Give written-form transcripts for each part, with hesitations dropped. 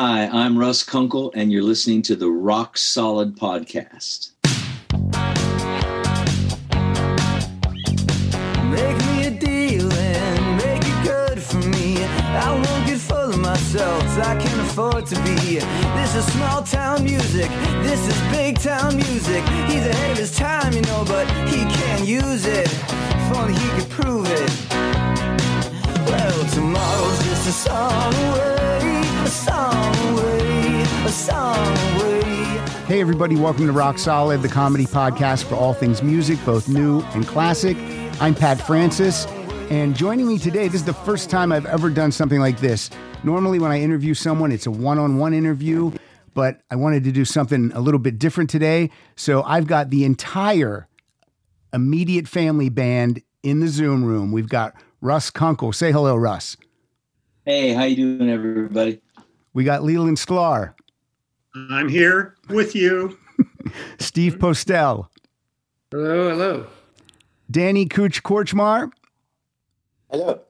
Hi, I'm Russ Kunkel, and you're listening to the Rock Solid Podcast. Make me a deal and make it good for me. I won't get full of myself, I can't afford to be. This is small town music, this is big town music. He's ahead of his time, you know, but he can't use it. If only he could prove it. Well, tomorrow's just a song away. Hey everybody, welcome to Rock Solid, the comedy podcast for all things music, both new and classic. I'm Pat Francis, and joining me today, this is the first time I've ever done something like this. Normally when I interview someone, it's a one-on-one interview, but I wanted to do something a little bit different today, so I've got the entire Immediate Family band in the Zoom room. We've got Russ Kunkel. Say hello, Russ. Hey, how you doing, everybody? We got Leland Sklar. I'm here with you. Steve Postel. Hello, hello. Danny Kortchmar. Hello.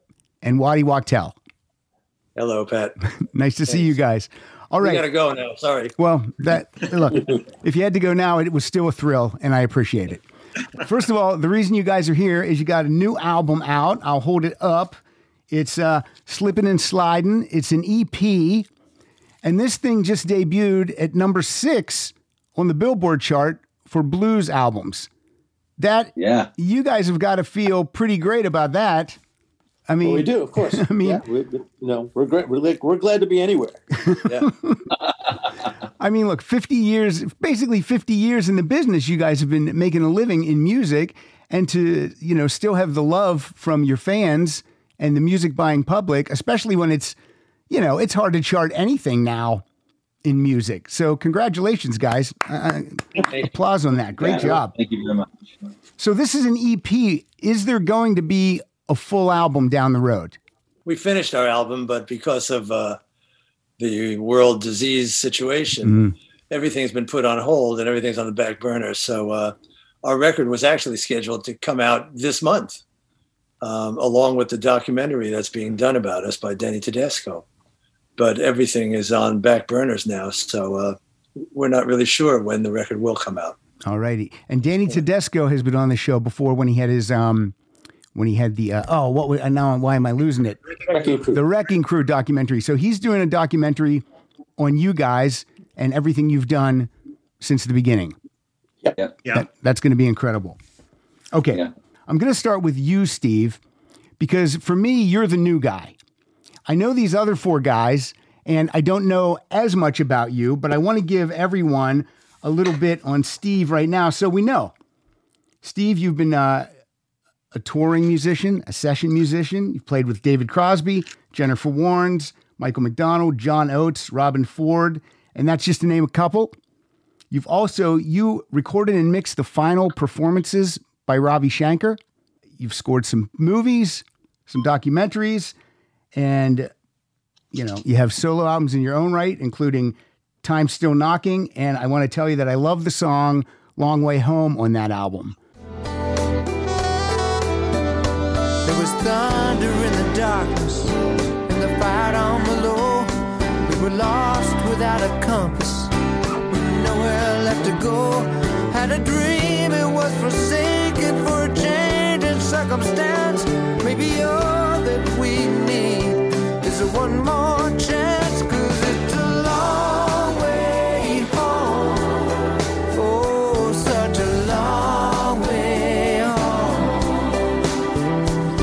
And Waddy Wachtel. Hello, Pat. Nice to see you guys. All right. You got to go now. Sorry. Well, look, if you had to go now, it was still a thrill, and I appreciate it. First of all, the reason you guys are here is you got a new album out. I'll hold it up. It's Slipping and Sliding. It's an EP. And this thing just debuted at number 6 on the Billboard chart for blues albums. You guys have got to feel pretty great about that. I mean, well, we do, of course. I mean, we're great. We're glad to be anywhere. Yeah. I mean, look, 50 years in the business, you guys have been making a living in music, and to, still have the love from your fans and the music buying public, especially when it's, it's hard to chart anything now in music. So congratulations, guys. Applause on that. Great job. Thank you very much. So this is an EP. Is there going to be a full album down the road? We finished our album, but because of the world disease situation, everything's been put on hold and everything's on the back burner. So our record was actually scheduled to come out this month. Along with the documentary that's being done about us by Denny Tedesco. But everything is on back burners now, so we're not really sure when the record will come out. All righty. And Denny Tedesco has been on the show before when he had his, why am I losing it? The Wrecking Crew documentary. So he's doing a documentary on you guys and everything you've done since the beginning. Yeah. That's going to be incredible. Okay. Yeah. I'm going to start with you, Steve, because for me, you're the new guy. I know these other four guys, and I don't know as much about you, but I want to give everyone a little bit on Steve right now. So we know, Steve, you've been a touring musician, a session musician. You've played with David Crosby, Jennifer Warnes, Michael McDonald, John Oates, Robin Ford, and that's just to name a couple. You've also, you recorded and mixed the final performances by Ravi Shankar. You've scored some movies, some documentaries, and you have solo albums in your own right, including Time Still Knocking, and I want to tell you that I love the song Long Way Home on that album. There was thunder in the darkness and the fire down below. We were lost without a compass, we were nowhere left to go. Had a dream, it was forsaken for a change in circumstance. Maybe all that we need is a one more chance, 'cause it's a long way home. Oh, such a long way home.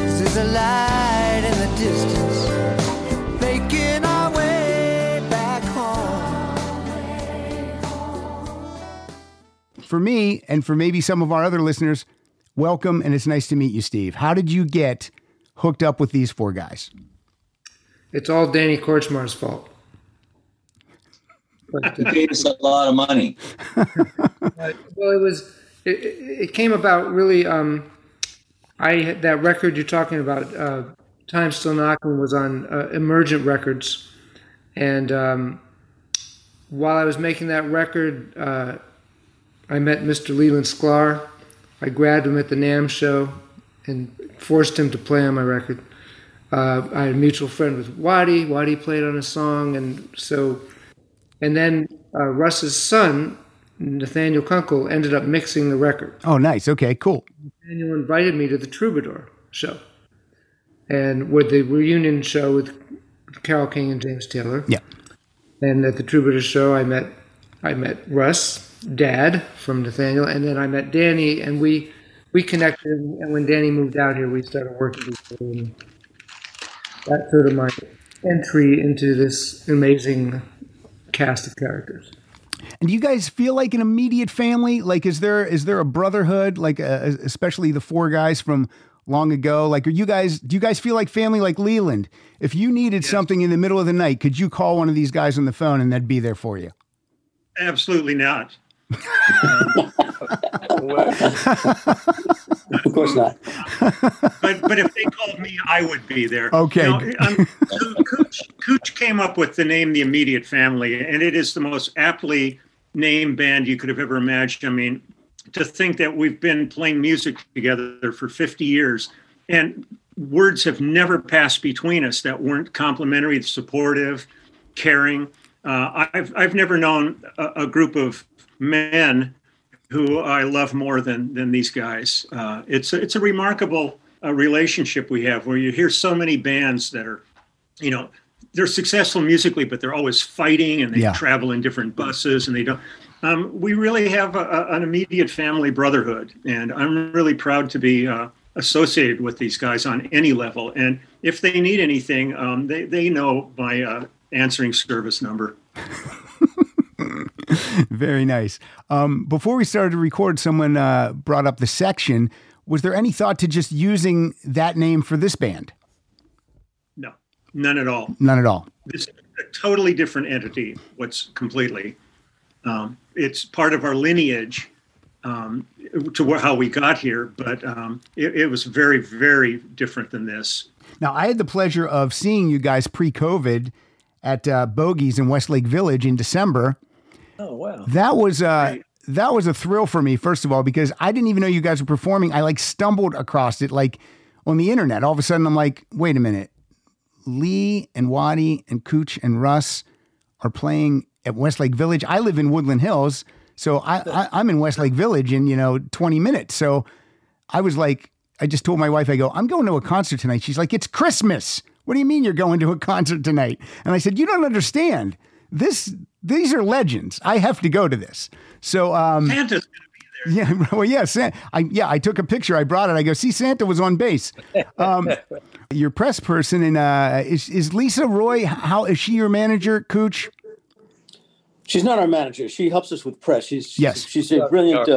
There's a light in the distance, making our way back home. For me, and for maybe some of our other listeners, welcome, and it's nice to meet you, Steve. How did you get hooked up with these four guys? It's all Danny Kortchmar's fault. He gave us a lot of money. Well, it came about really. That record you're talking about, "Time Still Knocking," was on Emergent Records, and while I was making that record, I met Mr. Leland Sklar. I grabbed him at the NAMM show and forced him to play on my record. I had a mutual friend with Waddy. Waddy played on a song, and so, and then Russ's son, Nathaniel Kunkel, ended up mixing the record. Oh, nice. Okay, cool. Nathaniel invited me to the Troubadour show, and with the reunion show with Carole King and James Taylor. Yeah. And at the Troubadour show, I met Russ, Dad from Nathaniel, and then I met Danny, and we connected. And when Danny moved out here, we started working together. And that's sort of my entry into this amazing cast of characters. And do you guys feel like an immediate family? Like, is there a brotherhood? Like, especially the four guys from long ago. Like, do you guys feel like family? Like Leland, if you needed yes. something in the middle of the night, could you call one of these guys on the phone and they'd be there for you? Absolutely not. Of course not. But if they called me, I would be there. Okay. You know, Cooch came up with the name The Immediate Family, and it is the most aptly named band you could have ever imagined. I mean, to think that we've been playing music together for 50 years, and words have never passed between us that weren't complimentary, supportive, caring. I've never known a group of men who I love more than these guys. It's a remarkable relationship we have, where you hear so many bands that are, you know, they're successful musically, but they're always fighting, and they yeah. travel in different buses, and they don't. We really have an immediate family brotherhood, and I'm really proud to be associated with these guys on any level. And if they need anything, they know my answering service number. Very nice. Before we started to record, someone brought up the section. Was there any thought to just using that name for this band? No, none at all. None at all. It's a totally different entity. It's part of our lineage to how we got here, but it was very, very different than this. Now, I had the pleasure of seeing you guys pre-COVID at Bogey's in Westlake Village in December. Oh, wow. That was a thrill for me, first of all, because I didn't even know you guys were performing. I stumbled across it on the internet. All of a sudden I'm like, wait a minute. Lee and Waddy and Cooch and Russ are playing at Westlake Village. I live in Woodland Hills, so I'm in Westlake Village in, 20 minutes. So I was like, I just told my wife, I go, I'm going to a concert tonight. She's like, it's Christmas. What do you mean you're going to a concert tonight? And I said, you don't understand. These are legends. I have to go to this. So Santa's going to be there. Yeah, well, yes. Yeah, I took a picture. I brought it. I go, see, Santa was on base. Your press person and is Lisa Roy? How is she your manager, Cooch? She's not our manager. She helps us with press. She's a brilliant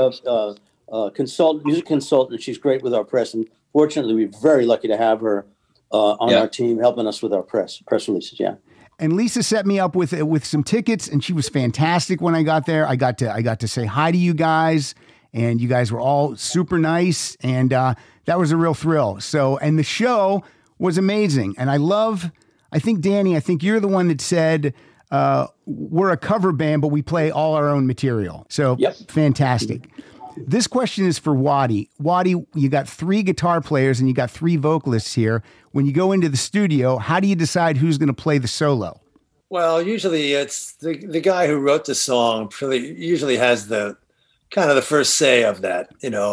music consultant. She's great with our press, and fortunately, we're very lucky to have her on our team helping us with our press releases. Yeah. And Lisa set me up with some tickets, and she was fantastic when I got there. I got to say hi to you guys, and you guys were all super nice, and that was a real thrill. So, and the show was amazing, and I think Danny, I think you're the one that said we're a cover band, but we play all our own material. So, fantastic. This question is for Waddy. Waddy, you got three guitar players and you got three vocalists here. When you go into the studio, how do you decide who's going to play the solo? Well, usually it's the guy who wrote the song usually has the kind of the first say of that, and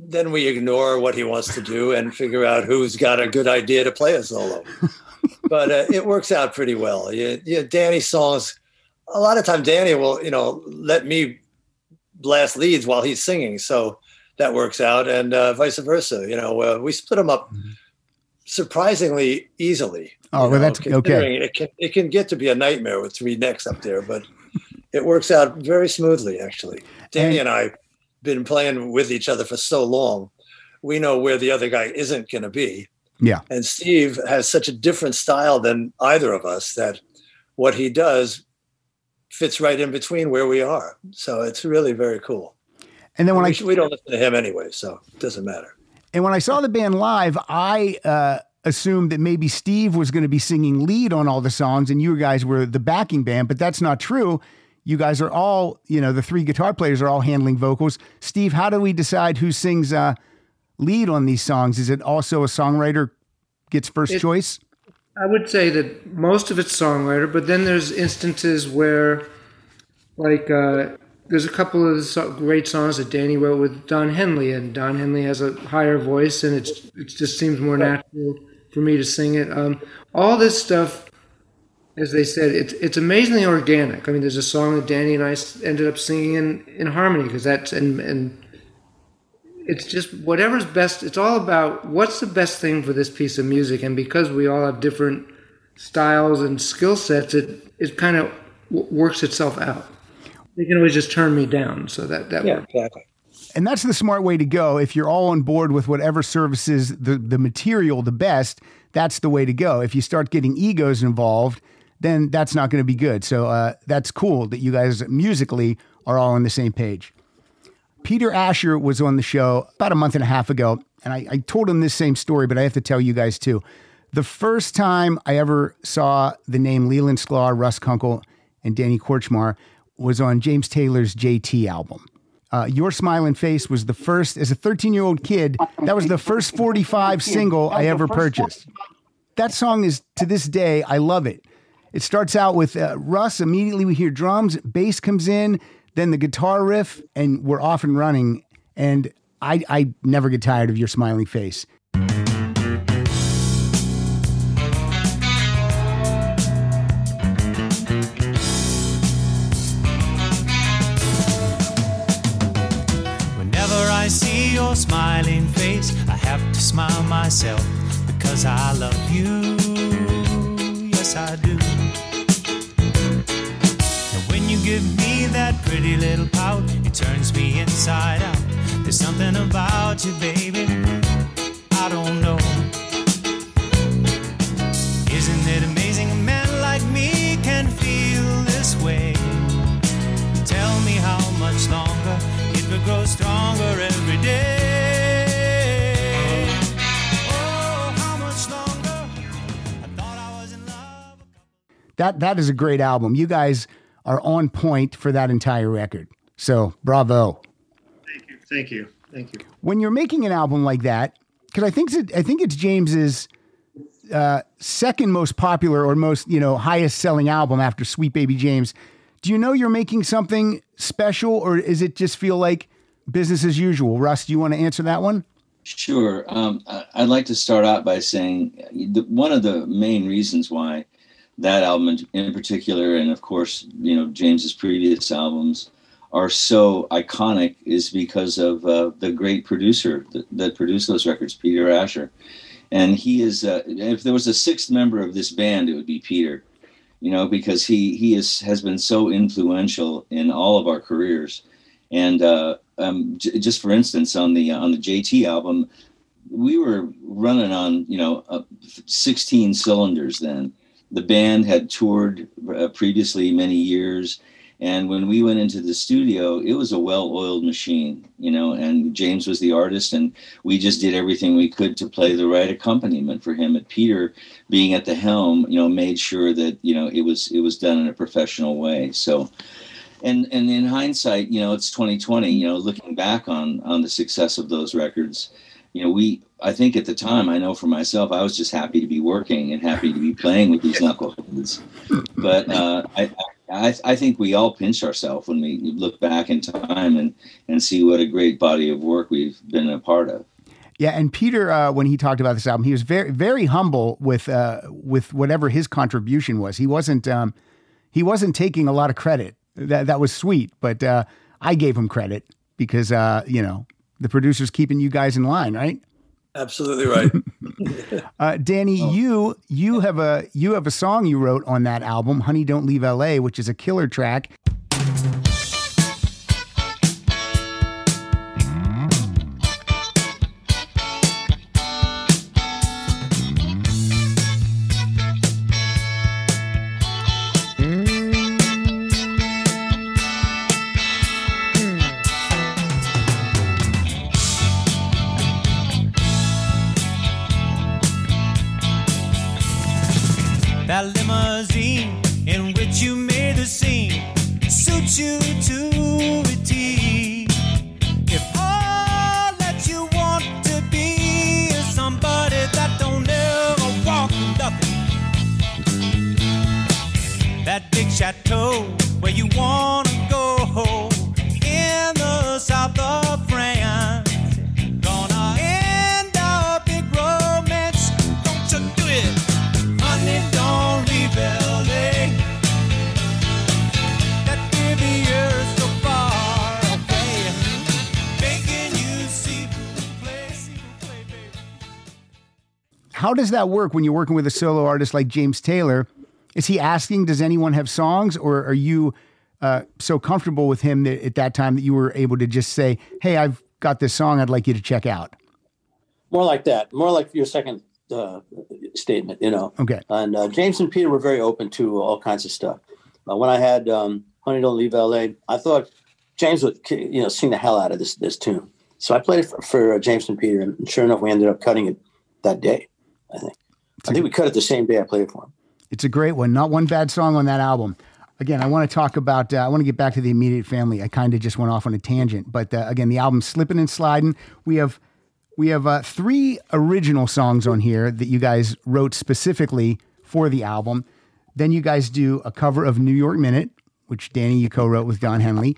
then we ignore what he wants to do and figure out who's got a good idea to play a solo. But it works out pretty well. Danny's songs, a lot of time Danny will, let me blast leads while he's singing. So that works out, and vice versa. We split them up surprisingly easily. Oh, well, that's okay. It can get to be a nightmare with three necks up there, but it works out very smoothly, actually. Danny and I have been playing with each other for so long. We know where the other guy isn't going to be. Yeah. And Steve has such a different style than either of us that what he does fits right in between where we are. So it's really very cool. And then we don't listen to him anyway, so it doesn't matter. And when I saw the band live, I assumed that maybe Steve was going to be singing lead on all the songs and you guys were the backing band, but that's not true. You guys are all, the three guitar players are all handling vocals. Steve, how do we decide who sings lead on these songs? Is it also a songwriter gets first choice? I would say that most of it's songwriter, but then there's instances where, like, there's a couple of great songs that Danny wrote with Don Henley, and Don Henley has a higher voice, and it just seems more natural for me to sing it. All this stuff, as they said, it's amazingly organic. I mean, there's a song that Danny and I ended up singing in harmony, because that's and it's just whatever's best. It's all about what's the best thing for this piece of music. And because we all have different styles and skill sets, it kind of works itself out. They can always just turn me down. So that works. Exactly. And that's the smart way to go. If you're all on board with whatever services the material the best, that's the way to go. If you start getting egos involved, then that's not going to be good. So that's cool that you guys musically are all on the same page. Peter Asher was on the show about a month and a half ago, and I told him this same story, but I have to tell you guys too. The first time I ever saw the name Leland Sklar, Russ Kunkel, and Danny Kortchmar was on James Taylor's JT album. Your Smiling Face was the first, as a 13-year-old kid, that was the first 45 single I ever purchased. That song is, to this day, I love it. It starts out with Russ, immediately we hear drums, bass comes in, then the guitar riff, and we're off and running. And I never get tired of Your Smiling Face. Whenever I see your smiling face, I have to smile myself, because I love you. Yes, I do. You give me that pretty little pout, it turns me inside out. There's something about you, baby, I don't know. Isn't it amazing a man like me can feel this way? Tell me how much longer, it will grow stronger every day. Oh, how much longer, I thought I was in love. That is a great album. You guys are on point for that entire record. So bravo. Thank you. When you're making an album like that, because I think it's James's second most popular or most, highest selling album after Sweet Baby James. Do you know you're making something special, or is it just feel like business as usual? Russ, do you want to answer that one? Sure. I'd like to start out by saying one of the main reasons why that album in particular, and of course, James's previous albums are so iconic, is because of the great producer that produced those records, Peter Asher. And he is, if there was a sixth member of this band, it would be Peter, because he has been so influential in all of our careers. And just for instance, on the JT album, we were running on, 16 cylinders then. The band had toured previously many years, and when we went into the studio, it was a well-oiled machine, and James was the artist, and we just did everything we could to play the right accompaniment for him. And Peter, being at the helm, made sure that, it was done in a professional way. So, and in hindsight, it's 2020, looking back on the success of those records, I think at the time, I know for myself, I was just happy to be working and happy to be playing with these knuckleheads. But I think we all pinch ourselves when we look back in time and see what a great body of work we've been a part of. Yeah, and Peter, when he talked about this album, he was very, very humble with whatever his contribution was. He wasn't taking a lot of credit. That was sweet, but I gave him credit because the producer's keeping you guys in line, right? Absolutely right. Danny, you have a song you wrote on that album, Honey Don't Leave LA, which is a killer track. that big chateau where you wanna go in the south of France. Gonna end up in romance. Don't you do it, honey? Don't leave LA. That Riviera's so far away, making you see the play, baby. How does that work when you're working with a solo artist like James Taylor? Is he asking, does anyone have songs, or are you so comfortable with him that at that time that you were able to just say, hey, I've got this song I'd like you to check out? More like that. More like your second statement, you know. Okay. And James and Peter were very open to all kinds of stuff. When I had Honey Don't Leave LA, I thought James would, you know, sing the hell out of this tune. So I played it for James and Peter, and sure enough, we ended up cutting it that day, I think. I think we cut it the same day I played it for him. It's a great one. Not one bad song on that album. Again, I want to talk about, I want to get back to the Immediate Family. I kind of just went off on a tangent. But again, the album Slipping and Sliding. We have three original songs on here that you guys wrote specifically for the album. Then you guys do a cover of New York Minute, which Danny, you co-wrote with Don Henley.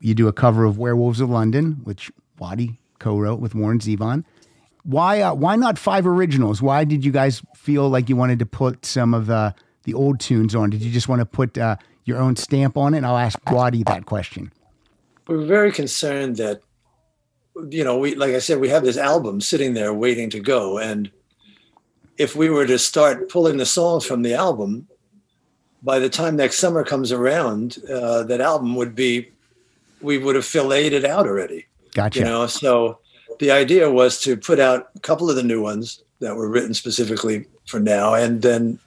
You do a cover of Werewolves of London, which Waddy co-wrote with Warren Zevon. Why not five originals? Why did you guys feel like you wanted to put some of the old tunes on? Did you just want to put your own stamp on it? And I'll ask Waddy that question. We were very concerned that, you know, we, like I said, we have this album sitting there waiting to go. And if we were to start pulling the songs from the album, by the time next summer comes around, that album would be, we would have filleted it out already. Gotcha. You know, so the idea was to put out a couple of the new ones that were written specifically for now, and then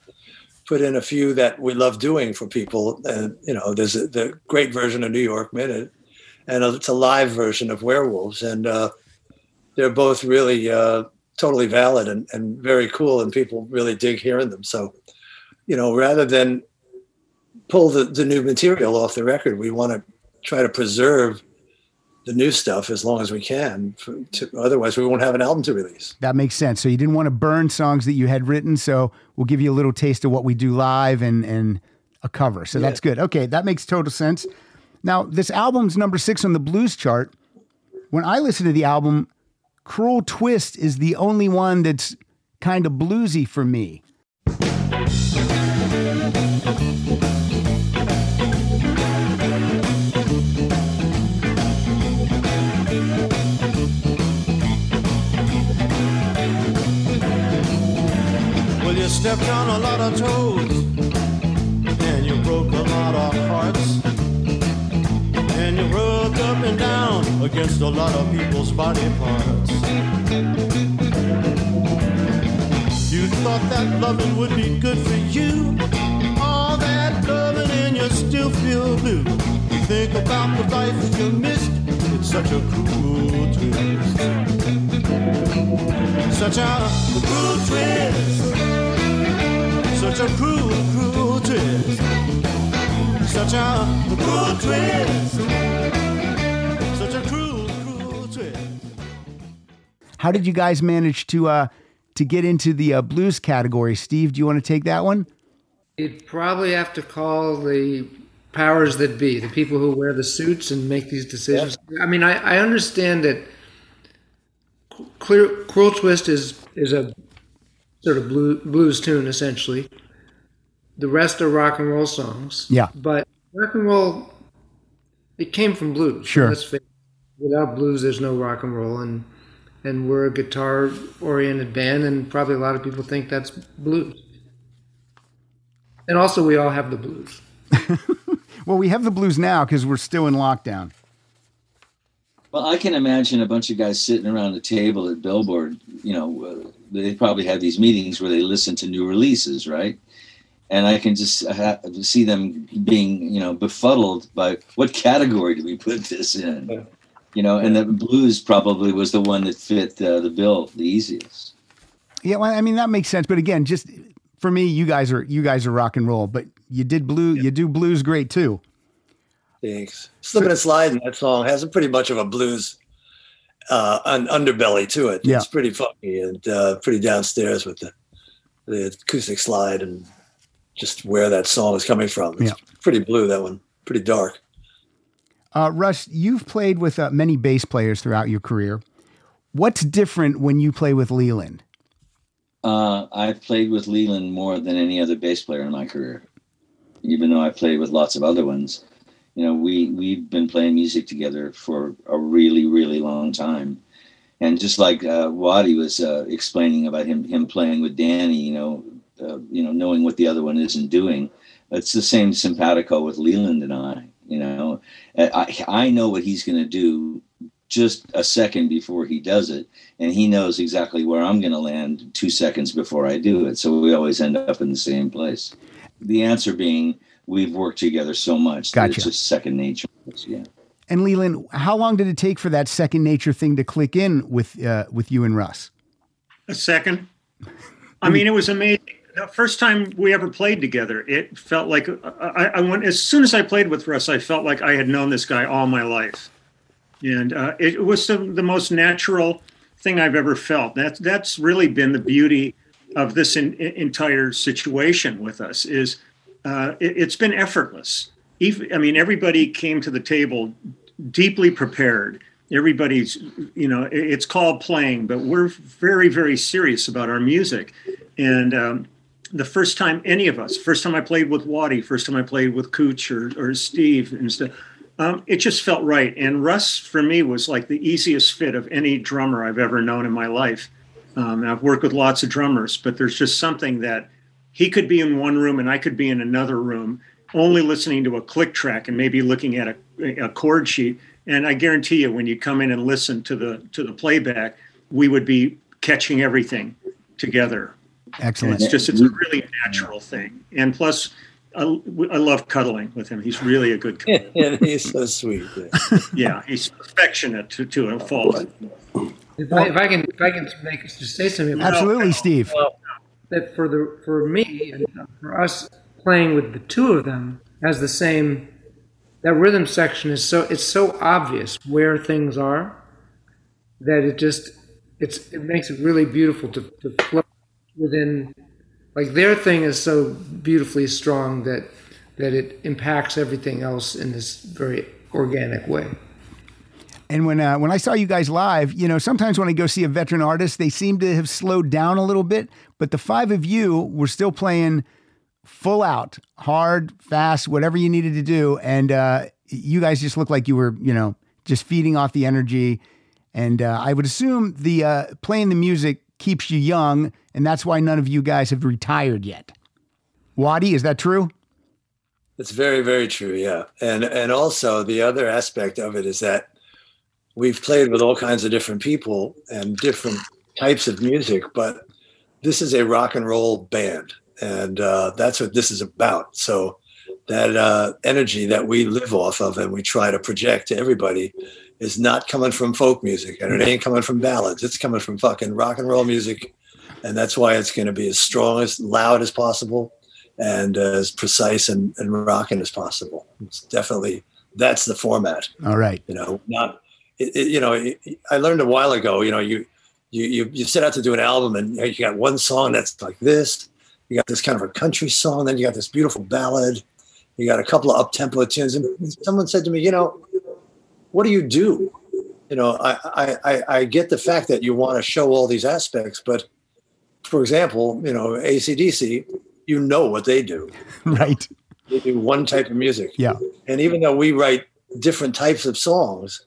put in a few that we love doing for people. And, you know, there's the great version of New York Minute, and it's a live version of Werewolves. And they're both really totally valid and very cool, and people really dig hearing them. So, you know, rather than pull the new material off the record, we want to try to preserve the new stuff as long as we can. Otherwise, we won't have an album to release. That makes sense. So you didn't want to burn songs that you had written. So we'll give you a little taste of what we do live and a cover. So yeah, that's good. Okay, that makes total sense. Now, this album's number 6 on the blues chart. When I listen to the album, Cruel Twist is the only one that's kind of bluesy for me. You stepped on a lot of toes, and you broke a lot of hearts, and you rubbed up and down against a lot of people's body parts. You thought that loving would be good for you, all that loving, and you still feel blue. You think about the life you missed, it's such a cruel twist, such a cruel twist. Such a cruel, cruel twist. Such a cruel twist. Such a cruel, cruel twist. How did you guys manage to get into the blues category? Steve, do you want to take that one? You'd probably have to call the powers that be, the people who wear the suits and make these decisions. Yeah. I mean, I understand that Cruel Twist is a sort of blues tune, essentially. The rest are rock and roll songs. Yeah. But rock and roll, it came from blues. Sure. Let's face it. without blues, there's no rock and roll, and we're a guitar-oriented band, and probably a lot of people think that's blues. And also, we all have the blues. Well, we have the blues now because we're still in lockdown. Well, I can imagine a bunch of guys sitting around a table at Billboard. You know, they probably have these meetings where they listen to new releases, right? And I can just see them being, you know, befuddled by what category do we put this in? Yeah. You know, and the blues probably was the one that fit the bill the easiest. Yeah, well, I mean, that makes sense. But again, just for me, you guys are rock and roll, but you did blue. Yeah. You do blues great too. Thanks. Slipping and Sliding, that song has a pretty much of a blues an underbelly to it. Yeah. It's pretty funky and pretty downstairs with the acoustic slide and just where that song is coming from. It's pretty blue, that one. Pretty dark. Russ, you've played with many bass players throughout your career. What's different when you play with Leland? I've played with Leland more than any other bass player in my career, even though I played with lots of other ones. You know, we've been playing music together for a really, really long time. And just like Waddy was explaining about him playing with Danny, you know, knowing what the other one isn't doing, it's the same simpatico with Leland and I. You know, I know what he's going to do just a second before he does it. And he knows exactly where I'm going to land 2 seconds before I do it. So we always end up in the same place. The answer being we've worked together so much that it's just second nature. Yeah. And Leland, how long did it take for that second nature thing to click in with you and Russ? A second. I mean, it was amazing. The first time we ever played together, it felt like I went, as soon as I played with Russ, I felt like I had known this guy all my life. And it was the most natural thing I've ever felt. That's really been the beauty of this entire situation with us is it's been effortless. I mean, everybody came to the table deeply prepared. Everybody's, you know, it's called playing, but we're very, very serious about our music. And the first time any of us, first time I played with Waddy, first time I played with Cooch or Steve and stuff, it just felt right. And Russ, for me, was like the easiest fit of any drummer I've ever known in my life. And I've worked with lots of drummers, but there's just something that he could be in one room and I could be in another room, only listening to a click track and maybe looking at a chord sheet. And I guarantee you, when you come in and listen to the playback, we would be catching everything together. Excellent. And it's a really natural thing. And plus, I love cuddling with him. He's really a good cuddler. Yeah, he's so sweet. Yeah, he's affectionate to a fault. If I can say something about absolutely, Steve. Well, that for me and for us, playing with the two of them has the same. That rhythm section is so obvious where things are that it makes it really beautiful to flow within, like their thing is so beautifully strong that it impacts everything else in this very organic way. And when I saw you guys live, you know, sometimes when I go see a veteran artist, they seem to have slowed down a little bit, but the five of you were still playing full out, hard, fast, whatever you needed to do. And you guys just looked like you were, you know, just feeding off the energy. And I would assume the playing the music keeps you young, and that's why none of you guys have retired yet. Waddy, is that true? It's very, very true, yeah. And also the other aspect of it is that we've played with all kinds of different people and different types of music, but this is a rock and roll band. And that's what this is about. So that energy that we live off of and we try to project to everybody is not coming from folk music. And it ain't coming from ballads. It's coming from fucking rock and roll music. And that's why it's going to be as strong, as loud as possible and as precise and rocking as possible. It's definitely, that's the format. All right. You know, I learned a while ago, you know, you set out to do an album and you got one song that's like this. You got this kind of a country song. Then you got this beautiful ballad. You got a couple of up-tempo tunes. And someone said to me, you know, what do? You know, I get the fact that you want to show all these aspects. But, for example, you know, AC/DC, you know what they do. Right. They do one type of music. Yeah. And even though we write different types of songs,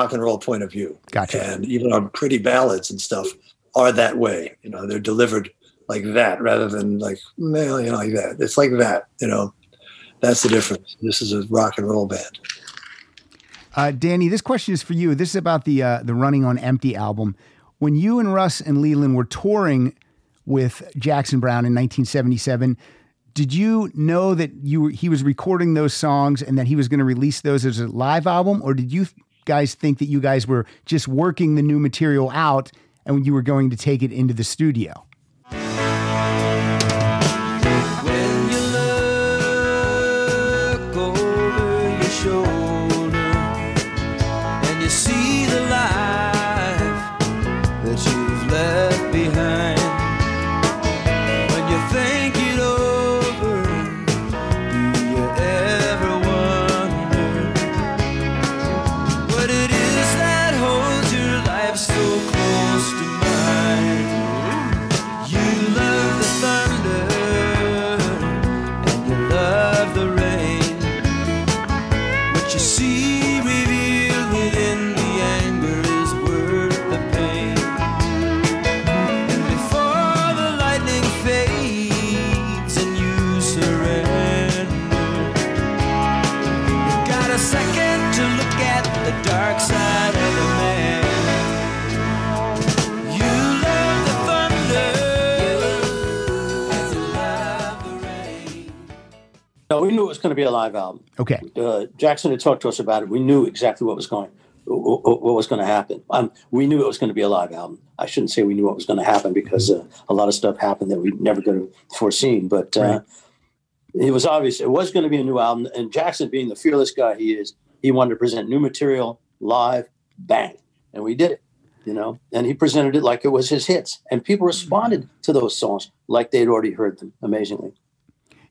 Rock and roll point of view. Gotcha. And even our pretty ballads and stuff are that way. You know, they're delivered like that rather than like, you know, like that. It's like that, you know. That's the difference. This is a rock and roll band. Danny, this question is for you. This is about the Running on Empty album. When you and Russ and Leland were touring with Jackson Browne in 1977, did you know that he was recording those songs and that he was going to release those as a live album? Or did you guys think that you guys were just working the new material out and you were going to take it into the studio? When you look over your shoulder and you see the life that you've left behind, we knew it was going to be a live album. Okay. Jackson had talked to us about it. We knew exactly what was going to happen. We knew it was going to be a live album. I shouldn't say we knew what was going to happen because a lot of stuff happened that we never could have foreseen. But It was obvious it was going to be a new album. And Jackson, being the fearless guy he is, he wanted to present new material live, bang, and we did it. You know, and he presented it like it was his hits, and people responded to those songs like they'd already heard them. Amazingly.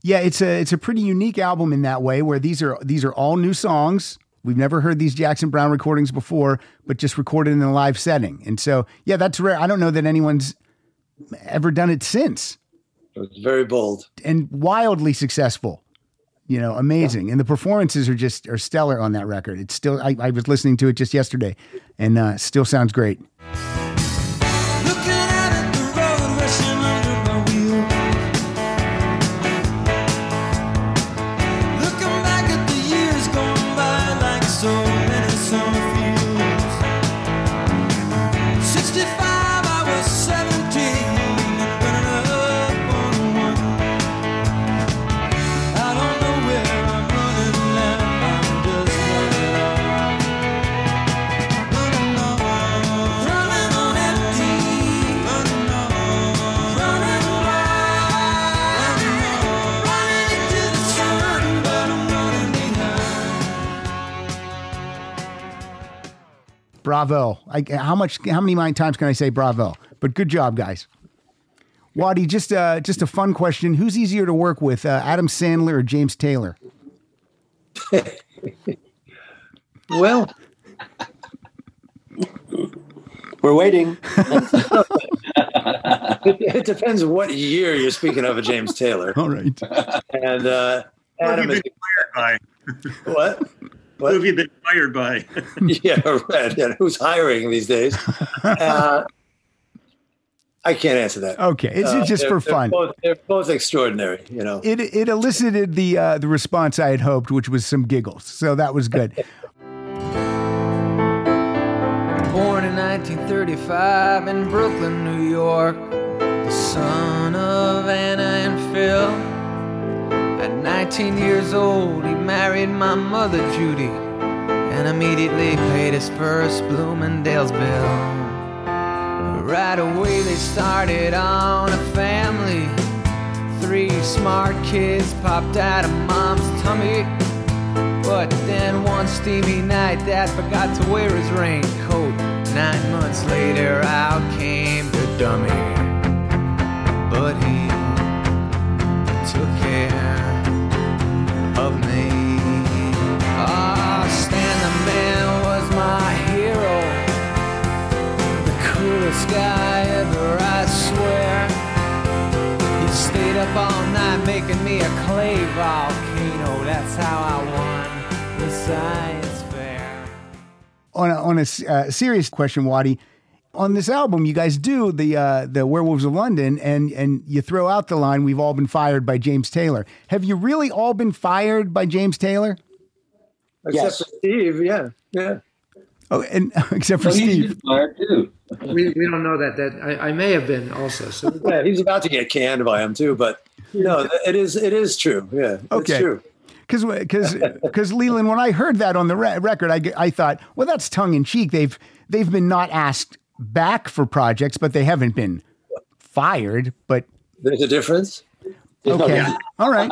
Yeah, it's a pretty unique album in that way, where these are all new songs. We've never heard these Jackson Browne recordings before, but just recorded in a live setting. And so, yeah, that's rare. I don't know that anyone's ever done it since. It was very bold and wildly successful. You know, amazing. Yeah. And the performances are stellar on that record. It's still, I was listening to it just yesterday, and still sounds great. Bravo. How many times can I say bravo? But good job, guys. Waddy, just a fun question. Who's easier to work with, Adam Sandler or James Taylor? Well, we're waiting. It depends what year you're speaking of James Taylor. All right. And Adam is fired by what? What? Who have you been hired by? Yeah, right. Yeah, who's hiring these days? I can't answer that. Okay, it's just for fun. They're both extraordinary, you know. It elicited the response I had hoped, which was some giggles. So that was good. Born in 1935 in Brooklyn, New York, the son of Anna and Phil. At 19 years old, he married my mother, Judy, and immediately paid his first Bloomingdale's bill. Right away, they started on a family. 3 smart kids popped out of mom's tummy. But then one steamy night, Dad forgot to wear his raincoat. 9 months later, out came the dummy. But he took care of me. Stan the Man was my hero. The coolest guy ever, I swear. He stayed up all night making me a clay volcano. That's how I won the science fair. On a serious question, Waddy, on this album, you guys do the Werewolves of London, and you throw out the line, "We've all been fired by James Taylor." Have you really all been fired by James Taylor? Except for Steve, yeah. Oh, and except for Steve, he's fired too. we don't know that. I may have been also. So. Yeah, he's about to get canned by him too. But no, it is true. Yeah, okay. It's true. Because Leland, when I heard that on the record, I thought, well, that's tongue in cheek. They've been not asked back for projects, but they haven't been fired. But there's a difference. Okay. Yeah. All right.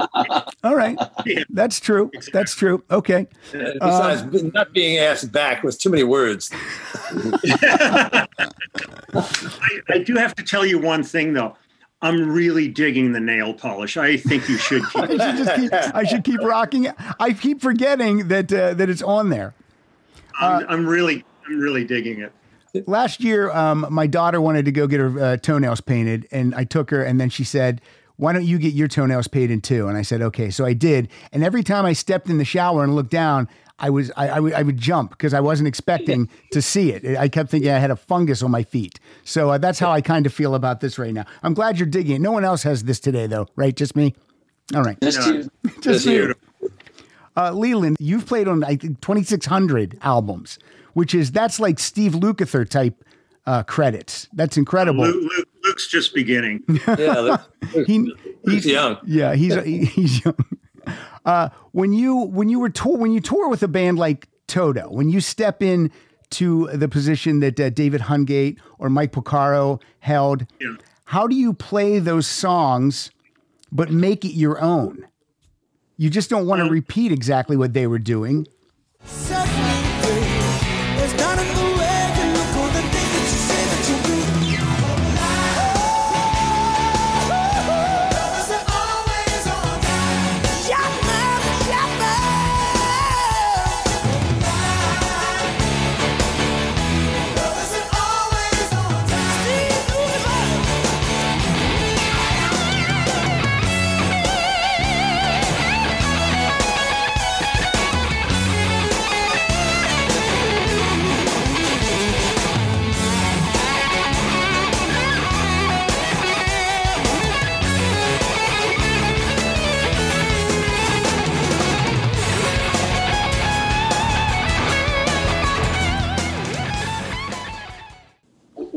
Yeah. That's true. Okay. Besides, not being asked back was too many words. I do have to tell you one thing, though. I'm really digging the nail polish. I think you should keep it. I should keep rocking it. I keep forgetting that it's on there. I'm really digging it. Last year, my daughter wanted to go get her toenails painted, and I took her, and then she said, "Why don't you get your toenails painted too?" And I said, okay. So I did. And every time I stepped in the shower and looked down, I would jump because I wasn't expecting to see it. I kept thinking I had a fungus on my feet. So that's how I kind of feel about this right now. I'm glad you're digging it. No one else has this today, though, right? Just me? All right. Just you. Leland, you've played on, I think, 2,600 albums, that's like Steve Lukather type credits. That's incredible. Luke's just beginning. Yeah, he's young. Yeah, he's young. When you tour with a band like Toto, when you step in to the position that David Hungate or Mike Porcaro held, how do you play those songs but make it your own? You just don't want to repeat exactly what they were doing.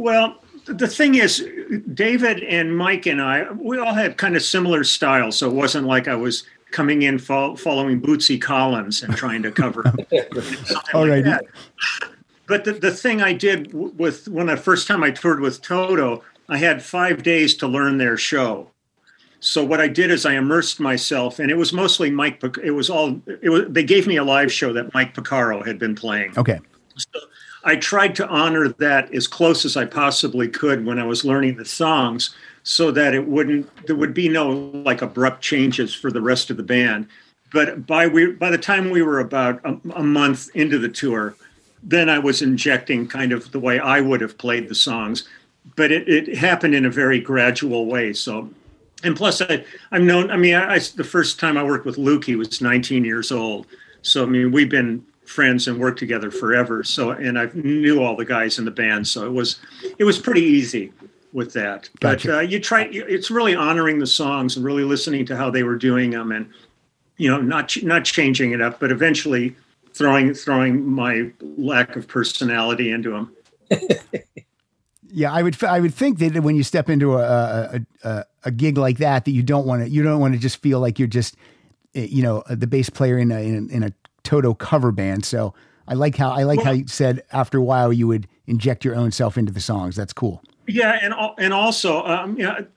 Well, the thing is, David and Mike and I, we all had kind of similar styles. So it wasn't like I was coming in following Bootsy Collins and trying to cover all right. That. But the thing I did when the first time I toured with Toto, I had 5 days to learn their show. So what I did is I immersed myself, and it was mostly Mike. They gave me a live show that Mike Porcaro had been playing. Okay. So I tried to honor that as close as I possibly could when I was learning the songs, so that there would be no like abrupt changes for the rest of the band. But by the time we were about a month into the tour, then I was injecting kind of the way I would have played the songs, but it happened in a very gradual way. So, and plus the first time I worked with Luke, he was 19 years old. So, I mean, we've been friends and worked together forever. So, and I knew all the guys in the band. So it was pretty easy with that. Gotcha. But it's really honoring the songs and really listening to how they were doing them, and not changing it up, but eventually throwing my lack of personality into them. Yeah, I would think that when you step into a gig like that, that you don't want to just feel like you're just the bass player in a Toto cover band. So I like how you said after a while you would inject your own self into the songs. That's cool. Yeah, and also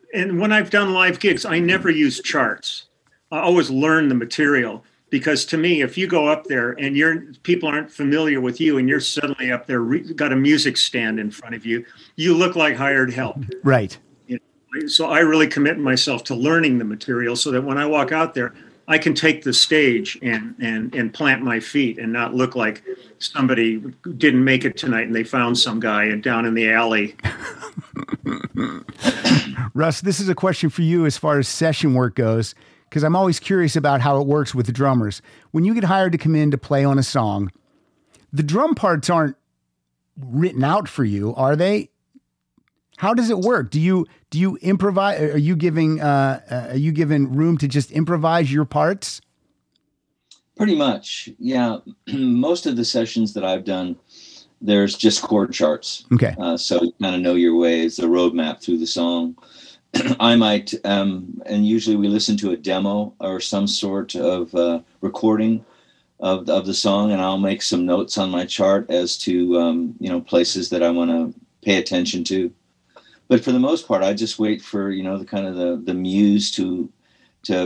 and when I've done live gigs, I never use charts. I always learn the material. Because to me, if you go up there and people aren't familiar with you and you're suddenly up there, got a music stand in front of you, you look like hired help. Right. You know? So I really commit myself to learning the material so that when I walk out there, I can take the stage and plant my feet and not look like somebody didn't make it tonight and they found some guy down in the alley. Russ, this is a question for you as far as session work goes, because I'm always curious about how it works with the drummers. When you get hired to come in to play on a song, the drum parts aren't written out for you, are they? How does it work? Do you improvise? Are you given room to just improvise your parts? Pretty much, yeah. Most of the sessions that I've done, there's just chord charts. Okay. So you kind of know your way. It's the roadmap through the song. I might, and usually we listen to a demo or some sort of recording of the song, and I'll make some notes on my chart as to places that I want to pay attention to. But for the most part, I just wait for, the kind of the muse to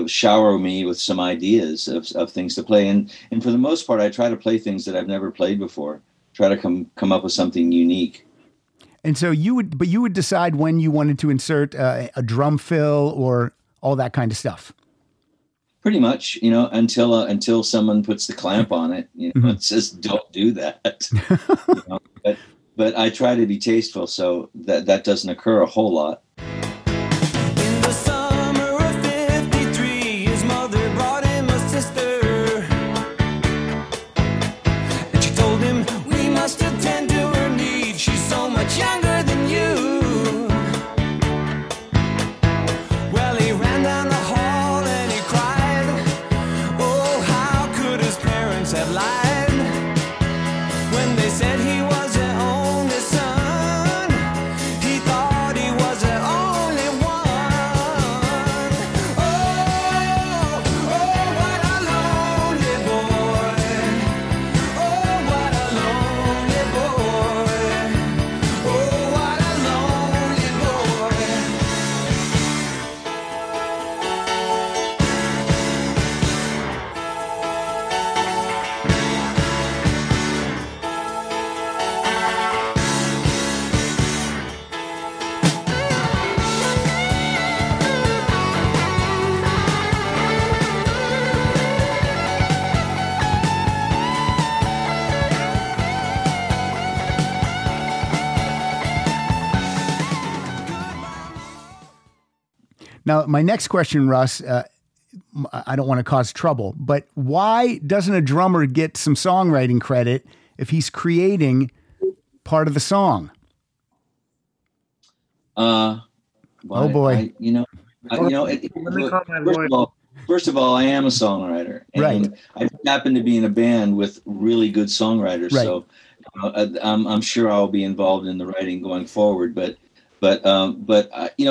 shower me with some ideas of things to play. And for the most part, I try to play things that I've never played before, try to come up with something unique. And so you would decide when you wanted to insert a drum fill or all that kind of stuff. Pretty much, until someone puts the clamp on it, mm-hmm. It says, don't do that. But I try to be tasteful, so that doesn't occur a whole lot. In the summer of 53, his mother brought him a sister. And she told him, we must attend to her needs. She's so much younger than you. Well, he ran down the hall and he cried. Oh, how could his parents have lied when they said he was. Now, my next question, Russ, I don't want to cause trouble, but why doesn't a drummer get some songwriting credit if he's creating part of the song? Oh boy. First of all, I am a songwriter. And right. I happen to be in a band with really good songwriters. Right. So I'm sure I'll be involved in the writing going forward, but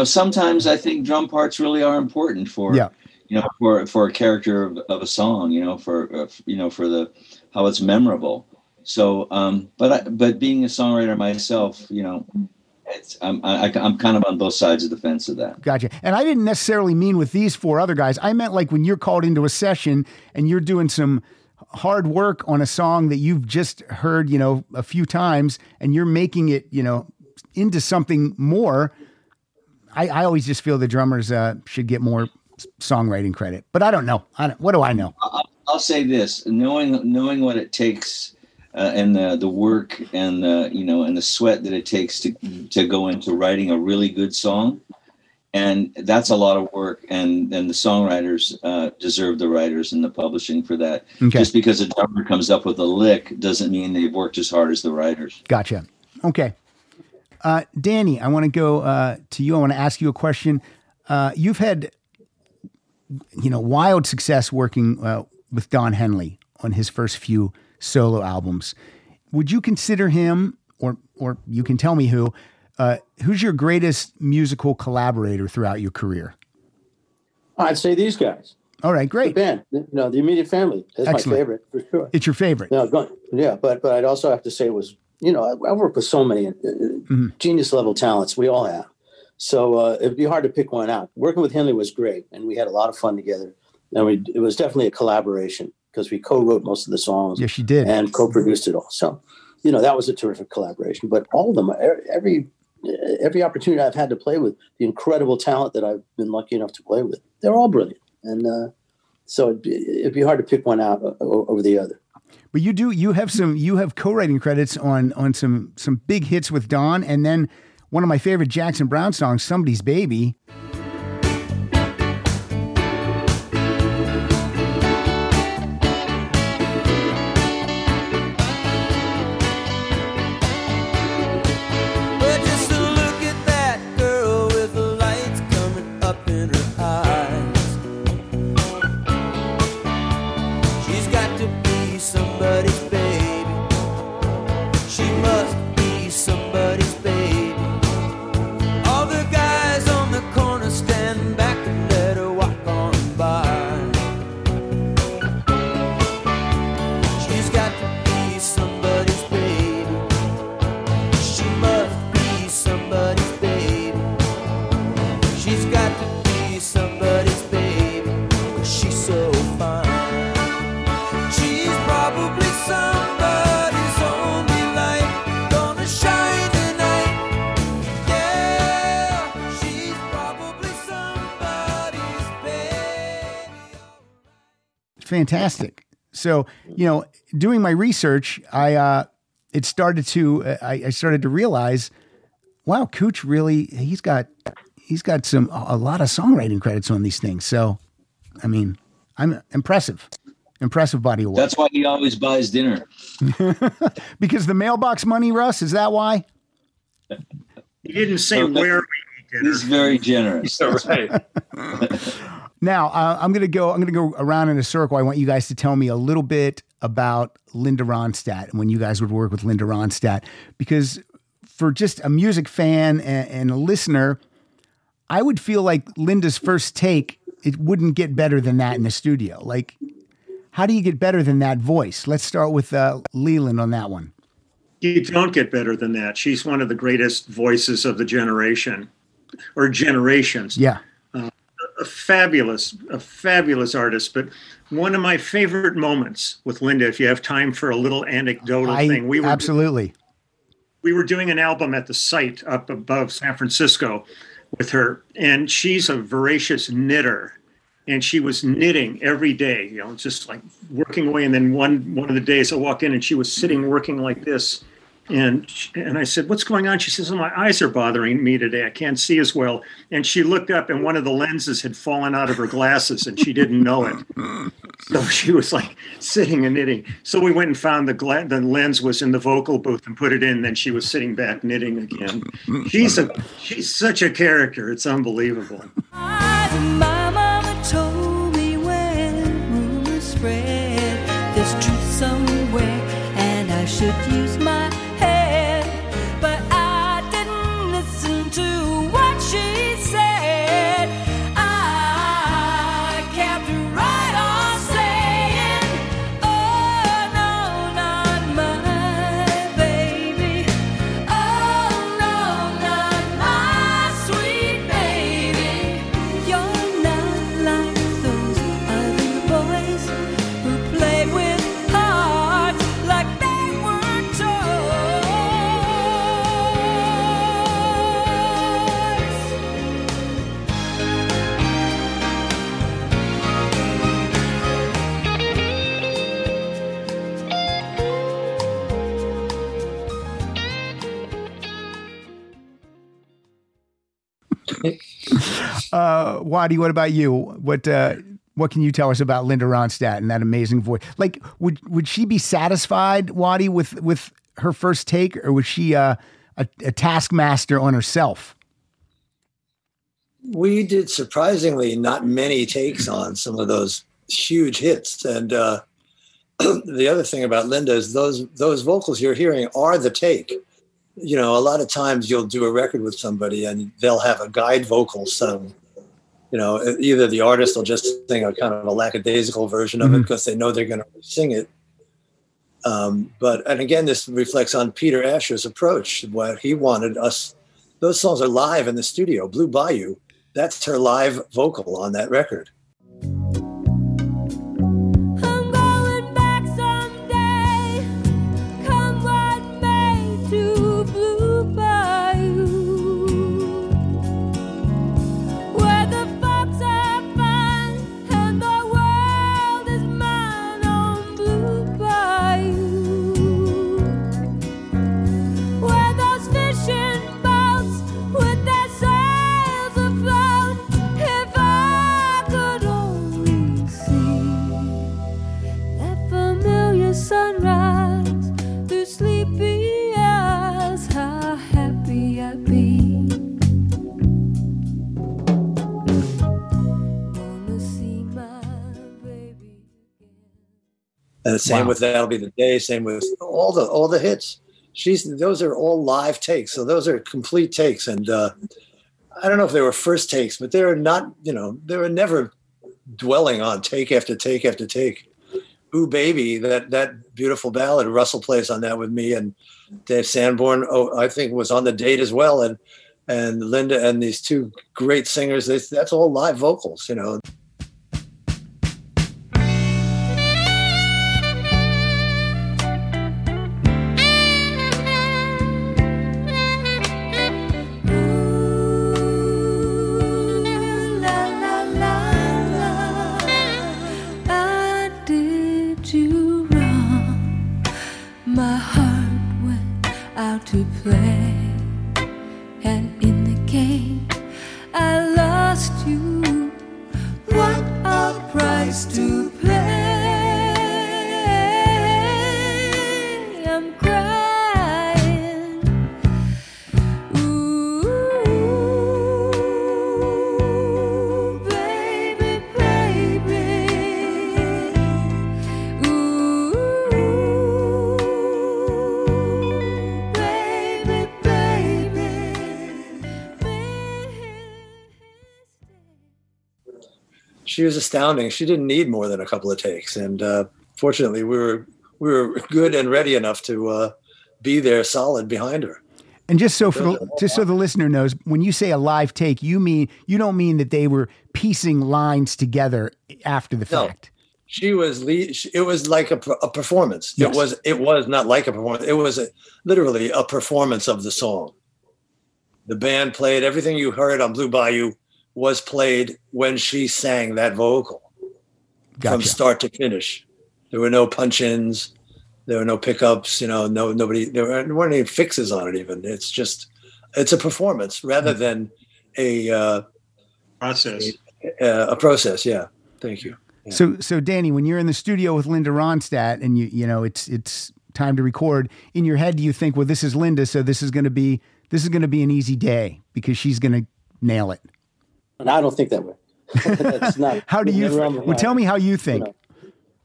sometimes I think drum parts really are important for a character of a song, for how it's memorable. So, but being a songwriter myself, I'm kind of on both sides of the fence of that. Gotcha. And I didn't necessarily mean with these four other guys. I meant like when you're called into a session and you're doing some hard work on a song that you've just heard, a few times, and you're making it, into something more. I always just feel the drummers should get more songwriting credit, but I don't know. What do I know? I'll say this: knowing what it takes and the work and the sweat that it takes to go into writing a really good song, and that's a lot of work. And the songwriters deserve the writers and the publishing for that. Okay. Just because a drummer comes up with a lick doesn't mean they've worked as hard as the writers. Gotcha. Okay. Danny, I want to go to you. I want to ask you a question. You've had, wild success working with Don Henley on his first few solo albums. Would you consider him, or you can tell me who's your greatest musical collaborator throughout your career? I'd say these guys. All right, great. The band, the Immediate Family is my favorite for sure. It's your favorite. No, yeah, but I'd also have to say it was. I work with so many genius level talents. We all have. So it'd be hard to pick one out. Working with Henley was great, and we had a lot of fun together. And it was definitely a collaboration. because we co-wrote most of the songs. Yeah, she did. And co-produced it all. So, you know, that was a terrific collaboration. But all of them, every opportunity I've had to play with, the incredible talent that I've been lucky enough to play with, they're all brilliant. And so it'd be hard to pick one out over the other. But you have co-writing credits on some big hits with Don, and then one of my favorite Jackson Browne songs, Somebody's Baby. Fantastic. So, you know, doing my research, I started to realize, wow, Cooch really, he's got a lot of songwriting credits on these things. So, I mean, I'm impressive body of work. That's why he always buys dinner. Because the mailbox money, Russ, is that why? He didn't say where we eat dinner. He's very generous. That's right. Now, I'm going to go around in a circle. I want you guys to tell me a little bit about Linda Ronstadt and when you guys would work with Linda Ronstadt, because for just a music fan and a listener, I would feel like Linda's first take, it wouldn't get better than that in the studio. Like, how do you get better than that voice? Let's start with Leland on that one. You don't get better than that. She's one of the greatest voices of the generation or generations. Yeah. A fabulous artist, but one of my favorite moments with Linda, if you have time for a little anecdotal thing, we were doing an album at the site up above San Francisco with her, and she's a voracious knitter, and she was knitting every day, you know, just like working away. And then one of the days I walk in and she was sitting working like this, and I said, what's going on? She says, my eyes are bothering me today. I can't see as well. And she looked up and one of the lenses had fallen out of her glasses and she didn't know it. So she was like sitting and knitting. So we went and found the lens was in the vocal booth and put it in. Then she was sitting back knitting again. She's such a character. It's unbelievable. My mama told me when rumors spread, there's truth somewhere and I should use my Waddy, what about you? What can you tell us about Linda Ronstadt and that amazing voice? Like, would she be satisfied, Waddy, with her first take, or was she a taskmaster on herself? We did surprisingly not many takes on some of those huge hits, and the other thing about Linda is those vocals you're hearing are the take. You know, a lot of times you'll do a record with somebody and they'll have a guide vocal. So, you know, either the artist will just sing a kind of a lackadaisical version of it because they know they're going to sing it. And again, this reflects on Peter Asher's approach. What he wanted us, those songs are live in the studio. Blue Bayou, that's her live vocal on that record. I'm going And the same with That'll Be the Day, same with all the hits. Those are all live takes. So those are complete takes. And I don't know if they were first takes, but they were not, they were never dwelling on take after take after take. Ooh, Baby, that beautiful ballad. Russell plays on that with me, and Dave Sanborn, I think, was on the date as well. And Linda and these two great singers, that's all live vocals, to play, and in the game I lost you. What a price to pay. I'm crying. Ooh, baby, baby. Ooh. She was astounding. She didn't need more than a couple of takes, and fortunately, we were good and ready enough to be there, solid behind her. And just so the listener knows, when you say a live take, you don't mean that they were piecing lines together after the fact. She was it was like a performance. Yes. It was not like a performance. It was literally a performance of the song. The band played everything you heard on Blue Bayou. Was played when she sang that vocal. Gotcha. From start to finish. There were no punch-ins. There were no pickups, there weren't any fixes on it even. It's a performance rather than a process. A process. Yeah. Thank you. Yeah. So Danny, when you're in the studio with Linda Ronstadt and it's time to record, in your head, do you think, well, this is Linda. So this is going to be an easy day because she's going to nail it. And I don't think that way. That's not. How do you? Well, tell me how you think.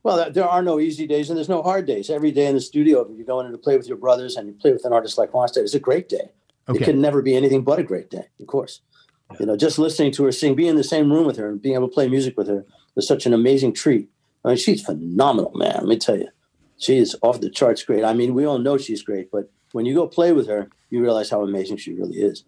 Well, there are no easy days and there's no hard days. Every day in the studio, if you're going in to play with your brothers and you play with an artist like Ronstadt, it's a great day. Okay. It can never be anything but a great day, of course. Just listening to her sing, being in the same room with her and being able to play music with her was such an amazing treat. I mean, she's phenomenal, man. Let me tell you, she is off the charts great. I mean, we all know she's great, but when you go play with her, you realize how amazing she really is.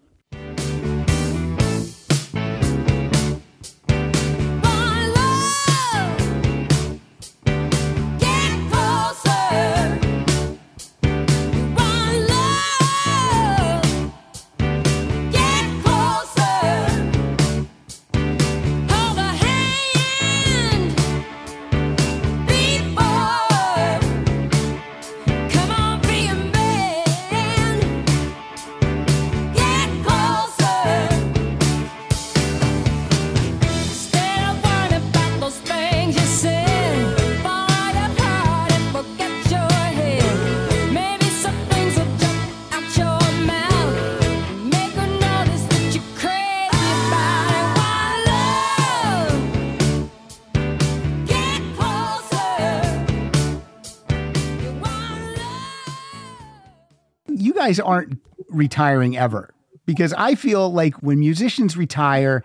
Guys aren't retiring ever, because I feel like when musicians retire,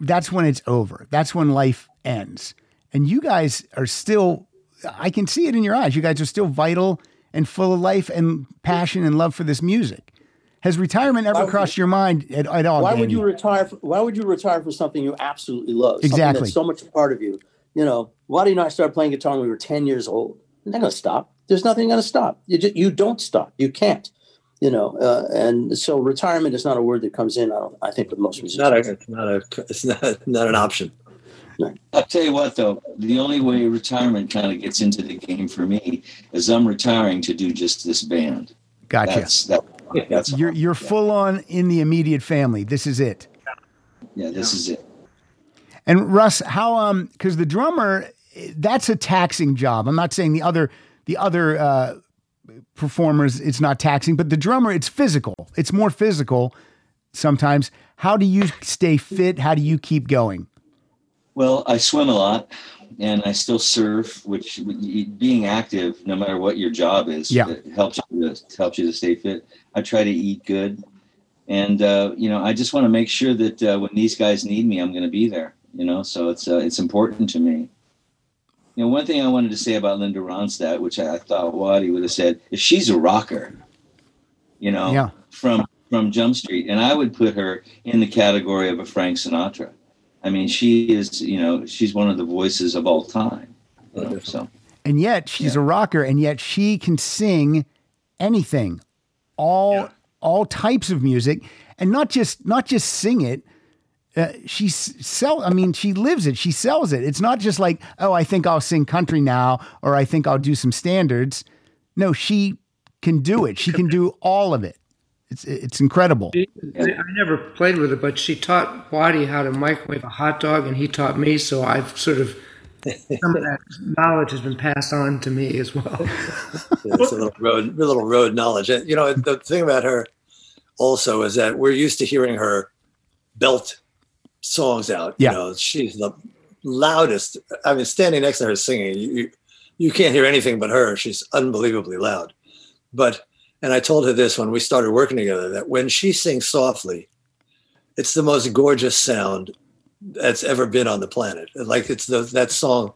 that's when it's over. That's when life ends. And you guys are still, I can see it in your eyes. You guys are still vital and full of life and passion and love for this music. Has retirement ever crossed your mind at all? Why would you retire? Why would you retire for something you absolutely love? Exactly. That's so much a part of you. Waddy and I started playing guitar when we were 10 years old. They're not going to stop. There's nothing going to stop. You don't stop. You can't. And so retirement is not a word that comes in, I think, with most musicians. It's not an option. No. I'll tell you what, though, the only way retirement kind of gets into the game for me is I'm retiring to do just this band. Gotcha. That's you're full on in the Immediate Family. This is it. Yeah, this is it. And Russ, how? Because the drummer, that's a taxing job. I'm not saying the other performers, it's not taxing, but the drummer, it's physical. It's more physical sometimes. How do you stay fit? How do you keep going? Well, I swim a lot. and I still surf, which being active, no matter what your job is, it helps you to stay fit. I try to eat good. And, I just want to make sure that when these guys need me, I'm going to be there, so it's important to me. One thing I wanted to say about Linda Ronstadt, which I thought Waddy would have said, is she's a rocker, from Jump Street. And I would put her in the category of a Frank Sinatra. I mean, she is, she's one of the voices of all time. And yet she's a rocker, and yet she can sing anything, all types of music, and not just sing it. She lives it. She sells it. It's not just like, oh, I think I'll sing country now, or I think I'll do some standards. No, she can do it. She can do all of it. It's incredible. I never played with her, but she taught Waddy how to microwave a hot dog, and he taught me. So I've sort of, some of that knowledge has been passed on to me as well. It's a little road knowledge. The thing about her also is that we're used to hearing her belt songs out. Yeah. She's the loudest. I mean, standing next to her singing, you can't hear anything but her. She's unbelievably loud. And I told her this when we started working together, that when she sings softly, it's the most gorgeous sound that's ever been on the planet. Like it's that song,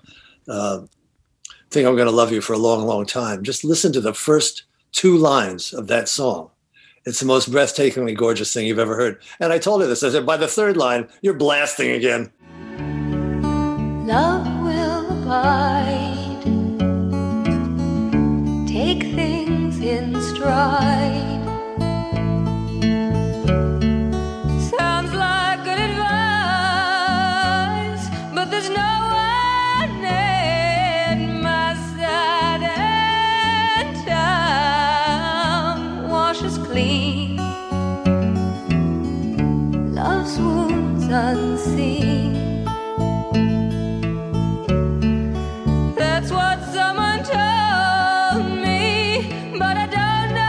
Think I'm Gonna Love You for a Long, Long Time. Just listen to the first two lines of that song. It's the most breathtakingly gorgeous thing you've ever heard. And I told her this. I said, by the third line, you're blasting again. Love will abide. Take things in stride. Sounds like good advice, but there's no one at my side, and time washes clean love's wounds unseen. That's what someone told me, but I don't know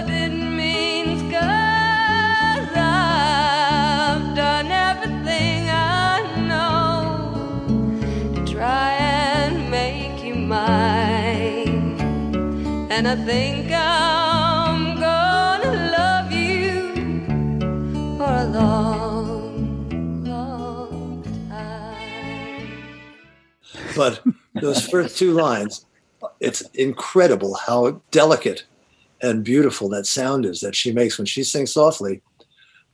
what it means, 'cause I've done everything I know to try and make you mine, and I think I'm gonna love you for a long. But those first two lines, it's incredible how delicate and beautiful that sound is that she makes when she sings softly.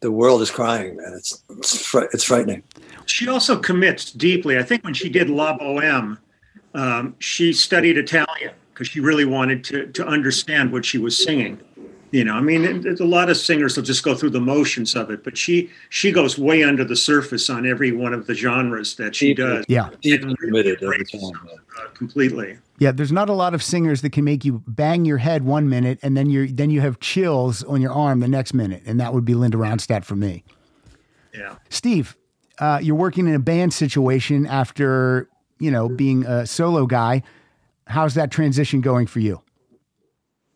The world is crying, man. It's frightening. She also commits deeply. I think when she did La Boheme, she studied Italian because she really wanted to understand what she was singing. A lot of singers will just go through the motions of it, but she goes way under the surface on every one of the genres that she does. Yeah, completely. Yeah, there's not a lot of singers that can make you bang your head one minute and then you have chills on your arm the next minute, and that would be Linda Ronstadt for me. Yeah, Steve, you're working in a band situation after being a solo guy. How's that transition going for you?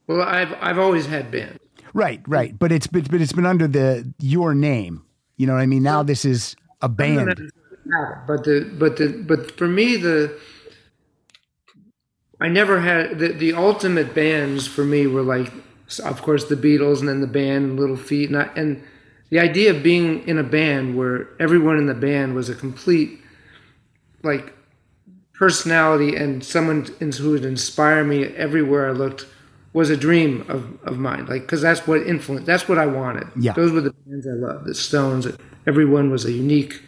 Well, I've always had bands. Right, but it's been under your name. You know what I mean? Now this is a band. But for me, I never had the ultimate bands for me were like, of course, the Beatles, and then the band Little Feat, and the idea of being in a band where everyone in the band was a complete like personality and someone who would inspire me everywhere I looked. Was a dream of mine, like, because that's what influenced. That's what I wanted. Yeah. Those were the bands I loved. The Stones. Everyone was a unique,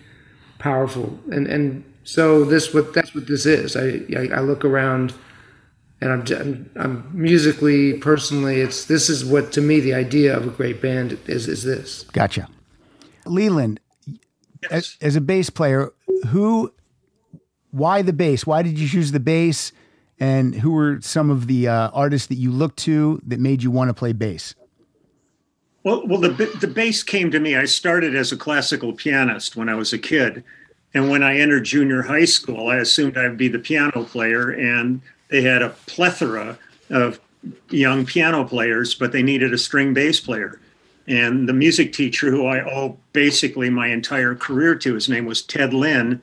powerful, and so that's what this is. I look around, and I'm musically, personally, this is what to me the idea of a great band is this. Gotcha, Leland. Yes. As a bass player, why the bass? Why did you choose the bass? And who were some of the artists that you looked to that made you want to play bass? Well, the bass came to me. I started as a classical pianist when I was a kid. And when I entered junior high school, I assumed I'd be the piano player. And they had a plethora of young piano players, but they needed a string bass player. And the music teacher who I owe basically my entire career to, his name was Ted Lynn,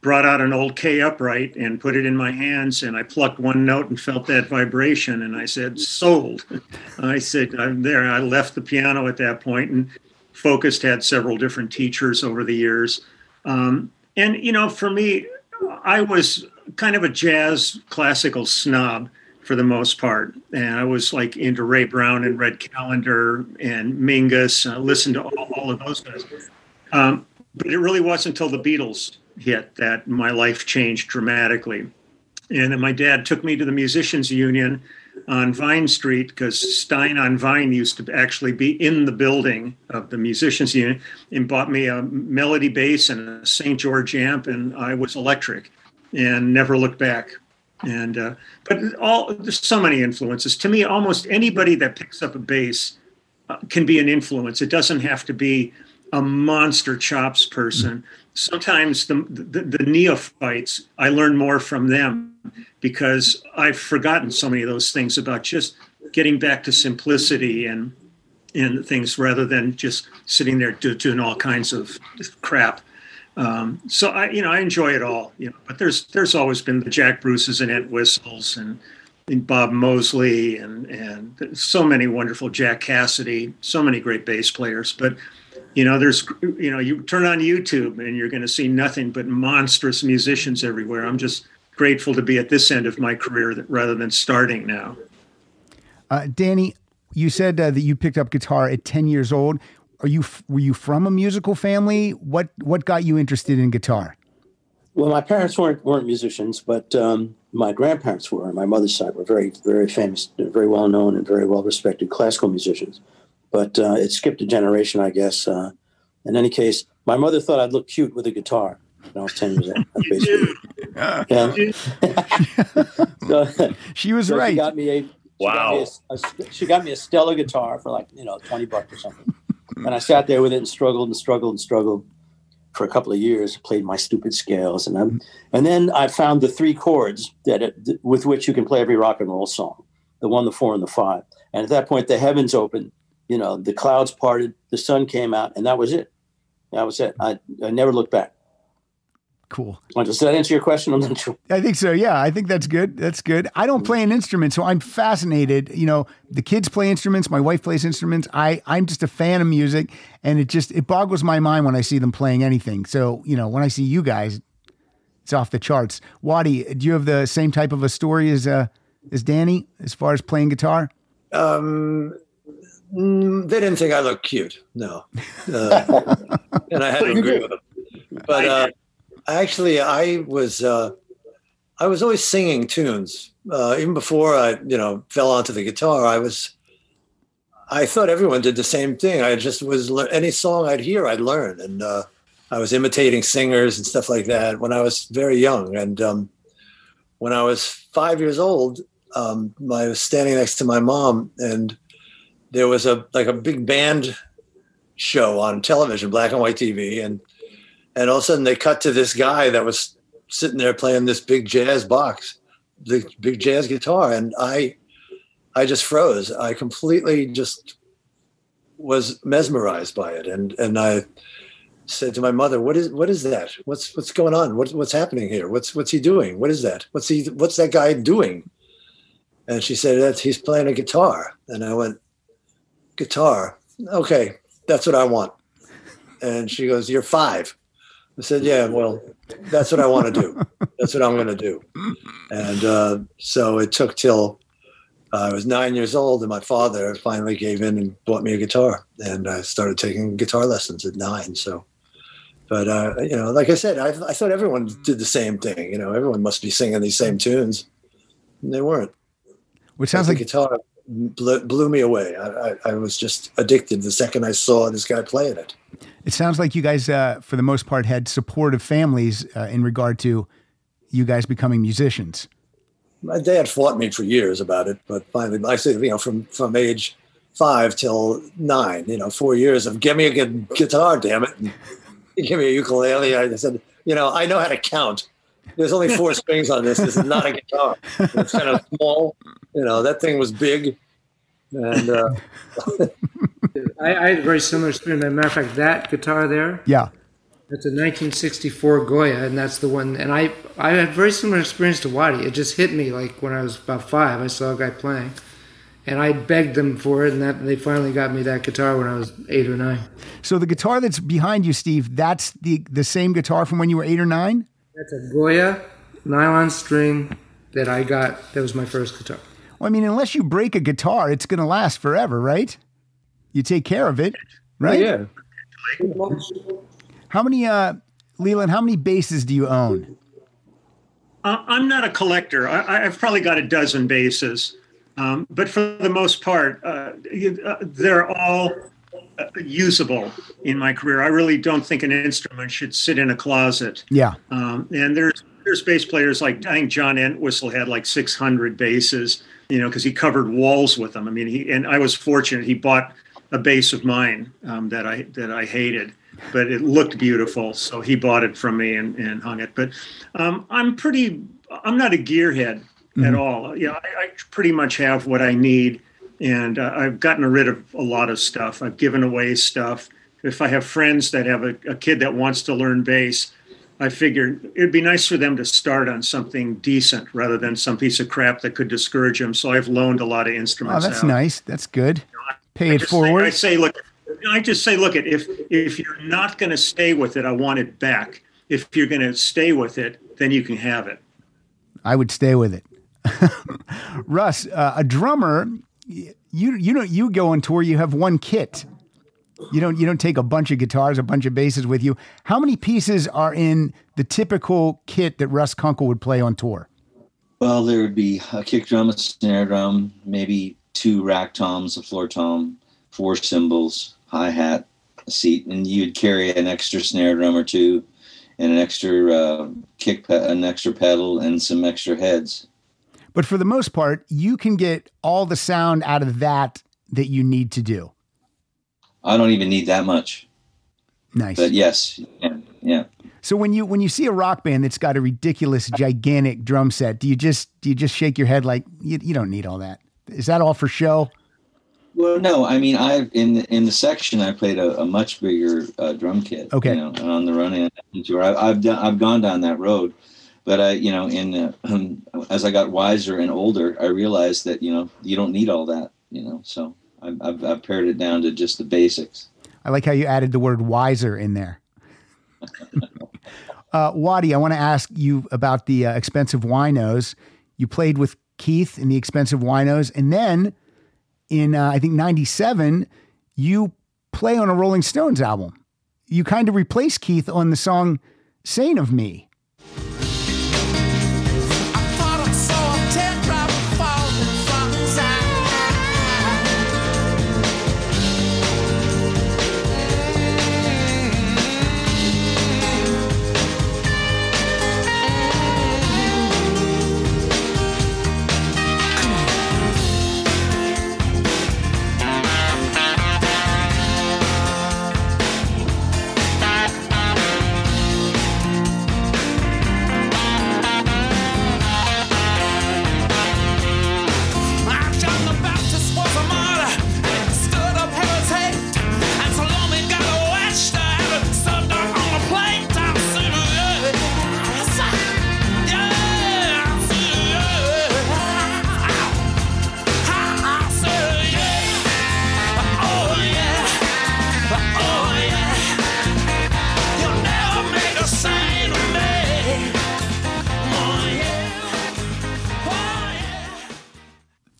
brought out an old K upright and put it in my hands, and I plucked one note and felt that vibration, and I said, sold. I said, I'm there. I left the piano at that point and focused, had several different teachers over the years. And, you know, for me, I was kind of a jazz classical snob for the most part. And I was like into Ray Brown and Red Callender and Mingus. I listened to all of those guys. But it really wasn't until the Beatles hit that my life changed dramatically. And then my dad took me to the Musicians Union on Vine Street, because Stein on Vine used to actually be in the building of the Musicians Union, and bought me a Melody bass and a St. George amp, and I was electric and never looked back. And but there's so many influences. To me, almost anybody that picks up a bass can be an influence. It doesn't have to be a monster chops person. Sometimes the neophytes, I learn more from them, because I've forgotten so many of those things about just getting back to simplicity and things, rather than just sitting there doing all kinds of crap. So I enjoy it all, you know, but there's always been the Jack Bruces and Ed Whistles and Bob Mosley and so many wonderful, Jack Cassidy, so many great bass players. But, you know, you turn on YouTube and you're going to see nothing but monstrous musicians everywhere. I'm just grateful to be at this end of my career rather than starting now. Danny, you said that you picked up guitar at 10 years old. Were you from a musical family? What got you interested in guitar? Well, my parents weren't musicians, but my grandparents were. On my mother's side, were very, very famous, very well known, and very well respected classical musicians. But it skipped a generation, I guess. In any case, my mother thought I'd look cute with a guitar when I was 10 years old. Basically. So, she was right. She got me a Stella guitar for like, you know, $20 or something. And I sat there with it and struggled for a couple of years, played my stupid scales. And then I found the three chords with which you can play every rock and roll song, the 1, the 4, and the 5. And at that point, the heavens opened, you know, the clouds parted, the sun came out, and that was it. That was it. I never looked back. Cool. Does that answer your question? I'm not sure. I think so. Yeah, I think that's good. That's good. I don't play an instrument, so I'm fascinated. You know, the kids play instruments. My wife plays instruments. I'm just a fan of music, and it boggles my mind when I see them playing anything. So, you know, when I see you guys, it's off the charts. Waddy, do you have the same type of a story as Danny as far as playing guitar? They didn't think I looked cute. No, and I had to agree with them. But. Actually, I was always singing tunes. Even before I, you know, fell onto the guitar, I thought everyone did the same thing. I just was, any song I'd hear, I'd learn. And I was imitating singers and stuff like that when I was very young. And when I was 5 years old, I was standing next to my mom, and there was a big band show on television, black and white TV. And all of a sudden they cut to this guy that was sitting there playing this big jazz box, the big jazz guitar. And I just froze. I completely just was mesmerized by it. And I said to my mother, what is that? What's going on? What's happening here? What's he doing? What is that? What's that guy doing? And she said, he's playing a guitar. And I went, guitar? Okay. That's what I want. And she goes, you're 5. I said, yeah, well, that's what I want to do. That's what I'm going to do. And so it took till I was 9 years old, and my father finally gave in and bought me a guitar. And I started taking guitar lessons at 9. So, but, you know, like I said, I thought everyone did the same thing. You know, everyone must be singing these same tunes. And they weren't. Which sounds like guitar blew me away. I was just addicted the second I saw this guy playing it. It sounds like you guys, for the most part, had supportive families in regard to you guys becoming musicians. My dad fought me for years about it, but finally, I say, you know, from age 5 till 9, you know, 4 years of give me a guitar, damn it, and give me a ukulele. I said, you know, I know how to count. There's only 4 strings on this. This is not a guitar. It's kind of small. You know, that thing was big. And I had a very similar experience. As a matter of fact, that guitar there, yeah, It's a 1964 Goya, and that's the one. And I had a very similar experience to Waddy. It just hit me like when I was about 5. I saw a guy playing, and I begged them for it, and they finally got me that guitar when I was 8 or 9. So the guitar that's behind you, Steve, that's the same guitar from when you were 8 or 9? That's a Goya nylon string that I got. That was my first guitar. Well, I mean, unless you break a guitar, it's going to last forever, right? You take care of it, right? Yeah. How many, Leland, how many basses do you own? I'm not a collector. I've probably got a dozen basses. But for the most part, they're all usable in my career. I really don't think an instrument should sit in a closet. Yeah. And there's bass players like, I think John Entwistle had like 600 basses, you know, because he covered walls with them. I mean, and I was fortunate. He bought a bass of mine that I hated, but it looked beautiful, so he bought it from me and hung it. But I'm not a gearhead at all. Yeah, I pretty much have what I need, and I've gotten rid of a lot of stuff. I've given away stuff. If I have friends that have a kid that wants to learn bass, I figured it'd be nice for them to start on something decent rather than some piece of crap that could discourage them. So I've loaned a lot of instruments. Oh, that's out. Nice. That's good. You know, pay it forward. I just say, look, if you're not going to stay with it, I want it back. If you're going to stay with it, then you can have it. I would stay with it. Russ, a drummer, you go on tour, you have one kit. You don't take a bunch of guitars, a bunch of basses with you. How many pieces are in the typical kit that Russ Kunkel would play on tour? Well, there would be a kick drum, a snare drum, maybe 2 rack toms, a floor tom, 4 cymbals, hi-hat, a seat, and you'd carry an extra snare drum or 2 and an extra an extra pedal and some extra heads. But for the most part, you can get all the sound out of that you need to do. I don't even need that much. Nice. But yes. Yeah. So when you see a rock band that's got a ridiculous, gigantic drum set, do you just shake your head like you don't need all that? Is that all for show? Well, no. I mean, in the section I played a much bigger drum kit. Okay. You know, and on the run-in tour, I've gone down that road, but as I got wiser and older, I realized that you don't need all that. So I've pared it down to just the basics. I like how you added the word wiser in there. Waddy, I want to ask you about the Expensive Winos. You played with Keith in the Expensive Winos. And then in, I think, 1997, you play on a Rolling Stones album. You kind of replace Keith on the song Sane of Me.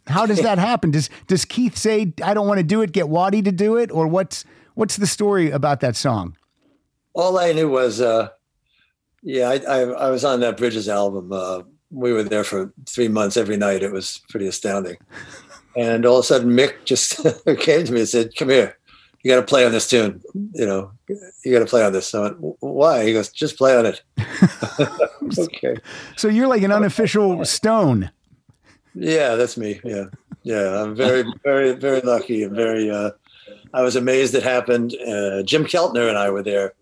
How does that happen? Does Keith say, I don't want to do it, get Waddy to do it? Or what's the story about that song? All I knew was, I was on that Bridges album. We were there for 3 months every night. It was pretty astounding. And all of a sudden, Mick just came to me and said, come here, you got to play on this tune. You got to play on this. So I went, why? He goes, just play on it. Okay. So you're like an unofficial Stone. Yeah, that's me. Yeah. I'm very, very, very lucky and very. I was amazed it happened. Jim Keltner and I were there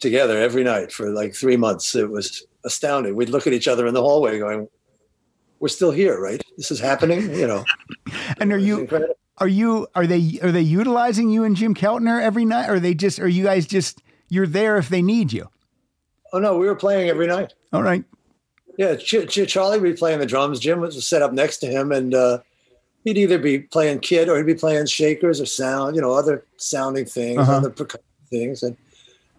together every night for like 3 months. It was astounding. We'd look at each other in the hallway, going, "We're still here, right? This is happening." And are they utilizing you and Jim Keltner every night? Or are you guys just you're there if they need you. Oh, no, we were playing every night. All right. Yeah, Charlie would be playing the drums. Jim was set up next to him, and he'd either be playing kid or he'd be playing shakers or sound, you know, other sounding things, other percussion things.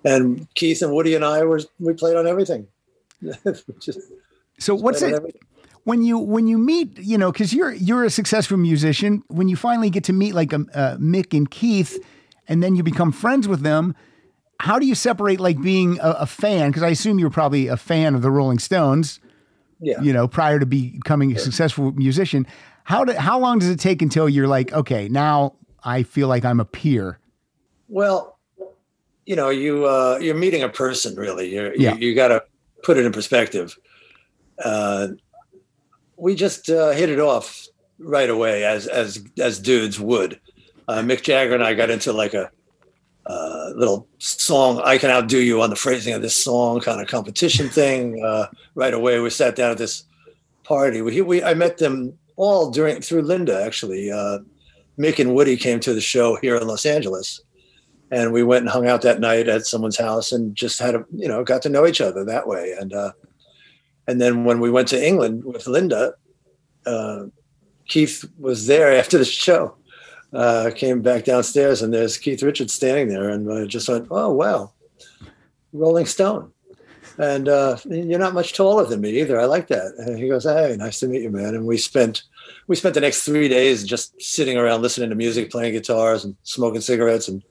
And Keith and Woody and I, we played on everything. So what's it when you meet, you know, because you're a successful musician, when you finally get to meet like Mick and Keith, and then you become friends with them, how do you separate like being a fan? Because I assume you're probably a fan of the Rolling Stones, you know, prior to becoming a successful musician. How long does it take until you're like, okay, now I feel like I'm a peer? Well, you know, you're meeting a person, really. You got to put it in perspective. We just hit it off right away, as dudes would. Mick Jagger and I got into like a little song, I Can Outdo You on the phrasing of this song, kind of competition thing. Right away, we sat down at this party. I met them all through Linda, actually. Mick and Woody came to the show here in Los Angeles, and we went and hung out that night at someone's house and just had got to know each other that way. And then when we went to England with Linda, Keith was there after the show. Came back downstairs, and there's Keith Richards standing there, and I just went, oh, wow, Rolling Stone. And you're not much taller than me either. I like that. And he goes, hey, nice to meet you, man. And we spent the next 3 days just sitting around listening to music, playing guitars and smoking cigarettes and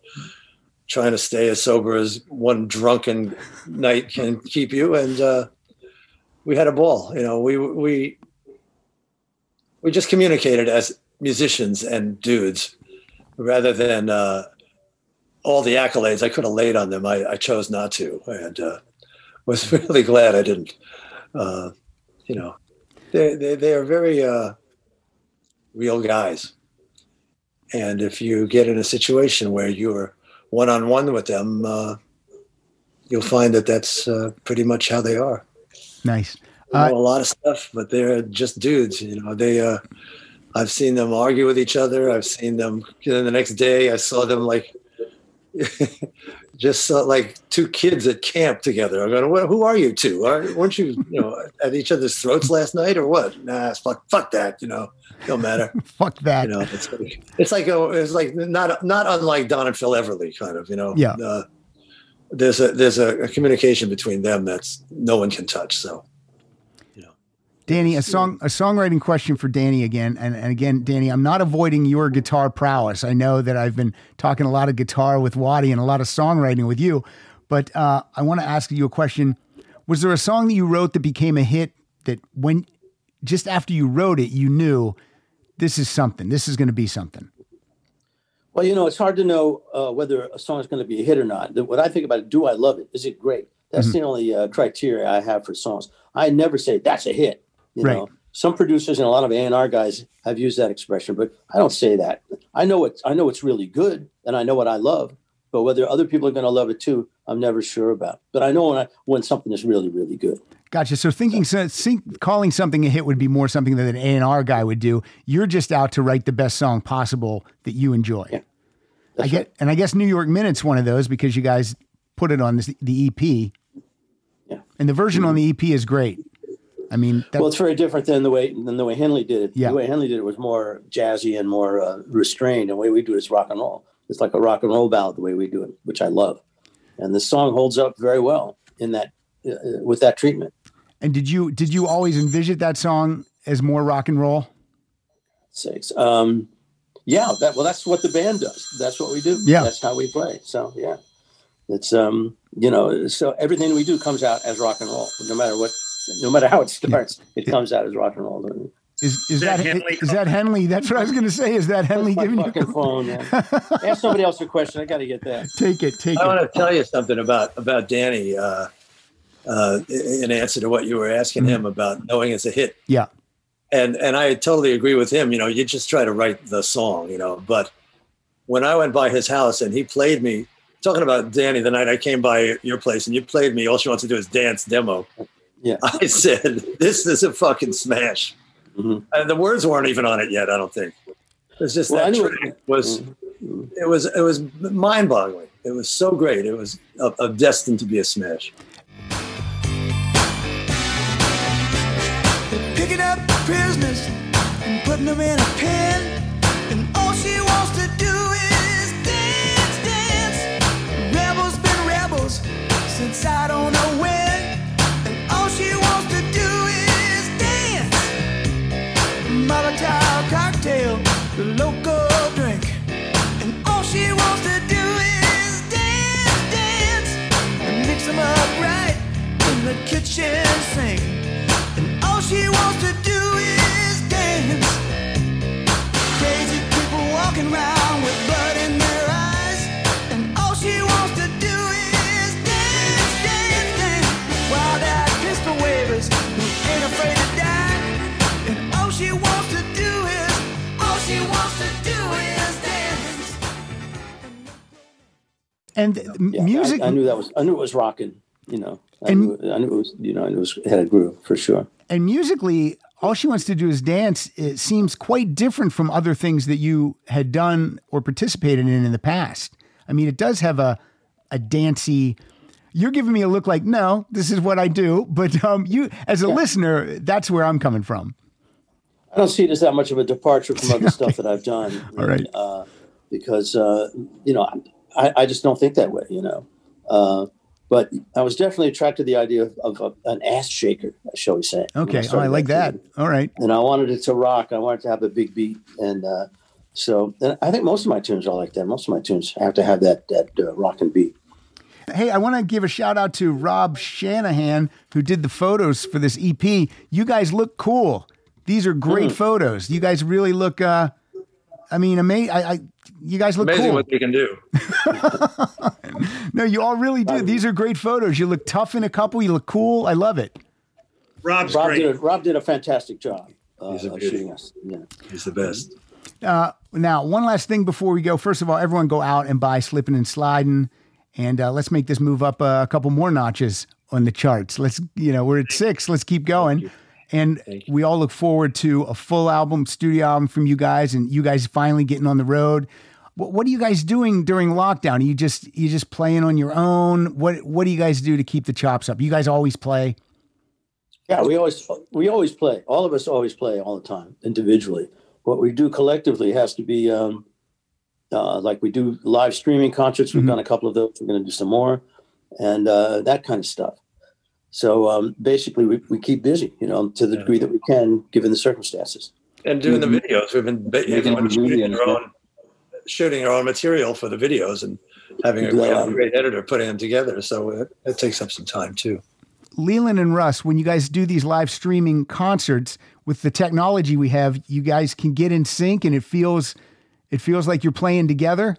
trying to stay as sober as one drunken night can keep you. And we had a ball. You know, we just communicated as musicians and dudes rather than all the accolades I could have laid on them. I chose not to, and was really glad I didn't. They are very real guys. And if you get in a situation where you're one-on-one with them, you'll find that that's pretty much how they are. Nice. They know a lot of stuff, but they're just dudes. You know, they... I've seen them argue with each other. I've seen them. Then the next day, I saw them like just like two kids at camp together. I'm going, who are you two? Weren't you at each other's throats last night or what? Nah, fuck that. You know, don't matter. Fuck that. You know, it's like not unlike Don and Phil Everly, kind of. You know, yeah. There's a communication between them that's no one can touch. So. Danny, a songwriting question for Danny again. And again, Danny, I'm not avoiding your guitar prowess. I know that I've been talking a lot of guitar with Waddy and a lot of songwriting with you, but I want to ask you a question. Was there a song that you wrote that became a hit that when just after you wrote it, you knew this is something, this is going to be something? Well, you know, it's hard to know whether a song is going to be a hit or not. What I think about it, do I love it? Is it great? That's the only criteria I have for songs. I never say that's a hit. You know, some producers and a lot of A&R guys have used that expression, but I don't say that. I know it's really good, and I know what I love, but whether other people are going to love it too, I'm never sure about. But I know when something is really, really good. Gotcha. So calling something a hit would be more something that an A&R guy would do. You're just out to write the best song possible that you enjoy. Yeah. I guess New York Minute's one of those because you guys put it on the EP. Yeah. And the version on the EP is great. I mean, it's very different than the way Henley did it. Yeah. The way Henley did it was more jazzy and more restrained. The way we do it is rock and roll. It's like a rock and roll ballad the way we do it, which I love. And the song holds up very well in that with that treatment. And did you always envision that song as more rock and roll? Yeah. That's what the band does. That's what we do. Yeah. That's how we play. So yeah, it's so everything we do comes out as rock and roll, no matter what. No matter how it starts, it comes out as rock and roll. Doesn't it? Is that Henley? That's what I was going to say. Is that Henley giving you a phone? Man. Ask somebody else a question. I got to get that. Take it. I want to tell you something about Danny in answer to what you were asking him about knowing it's a hit. Yeah. And I totally agree with him. You know, you just try to write the song, you know. But when I went by his house and he played me, talking about Danny, the night I came by your place and you played me, all she wants to do is dance demo. Yeah, I said, this is a fucking smash. Mm-hmm. And the words weren't even on it yet, I don't think. It was just that track was mind-boggling. It was so great. It was destined to be a smash. They're picking up prisoners and putting them in a pen, and all she wants to do is dance, dance. Rebels been rebels since I don't know when. Cocktail, the local drink, and all she wants to do is dance, dance, and mix them up right in the kitchen sink, and all she wants to do is dance. Crazy people walking around with blood in their eyes, and all she wants to do is dance, dance, dance. Wild-eyed pistol wavers who ain't afraid to die, and all she wants to do. And music, I knew that was. I knew it was rocking. You know, I knew it was. You know, I knew it was, had a groove for sure. And musically, all she wants to do is dance. It seems quite different from other things that you had done or participated in the past. I mean, it does have a dancey. You're giving me a look like, no, this is what I do. But you, as a listener, that's where I'm coming from. I don't see it as that much of a departure from other stuff that I've done. All right. Because, you know, I just don't think that way, you know. But I was definitely attracted to the idea of an ass shaker, shall we say. Okay. Oh, I like that. All right. And I wanted it to rock. I wanted it to have a big beat. And so I think most of my tunes are like that. Most of my tunes have to have that rockin' beat. Hey, I want to give a shout out to Rob Shanahan, who did the photos for this EP. You guys look cool. These are great photos. You guys really look, amazing. You guys look amazing cool. What they can do. No, you all really do. These are great photos. You look tough in a couple. You look cool. I love it. Rob great. Rob did a fantastic job of shooting us. Yeah. He's the best. Now, one last thing before we go. First of all, everyone go out and buy Slipping and Sliding, and let's make this move up a couple more notches on the charts. Let's, we're at 6. Let's keep going. And we all look forward to a full album, studio album from you guys, and you guys finally getting on the road. What are you guys doing during lockdown? Are you just playing on your own? What do you guys do to keep the chops up? You guys always play? Yeah, we always play. All of us always play all the time individually. What we do collectively has to be like we do live streaming concerts. We've done a couple of those. We're going to do some more and that kind of stuff. So basically, we keep busy, to the degree that we can, given the circumstances. And doing the videos, we've been shooting our own material for the videos and having a great editor putting them together. So it takes up some time too. Leland and Russ, when you guys do these live streaming concerts with the technology we have, you guys can get in sync, and it feels like you're playing together.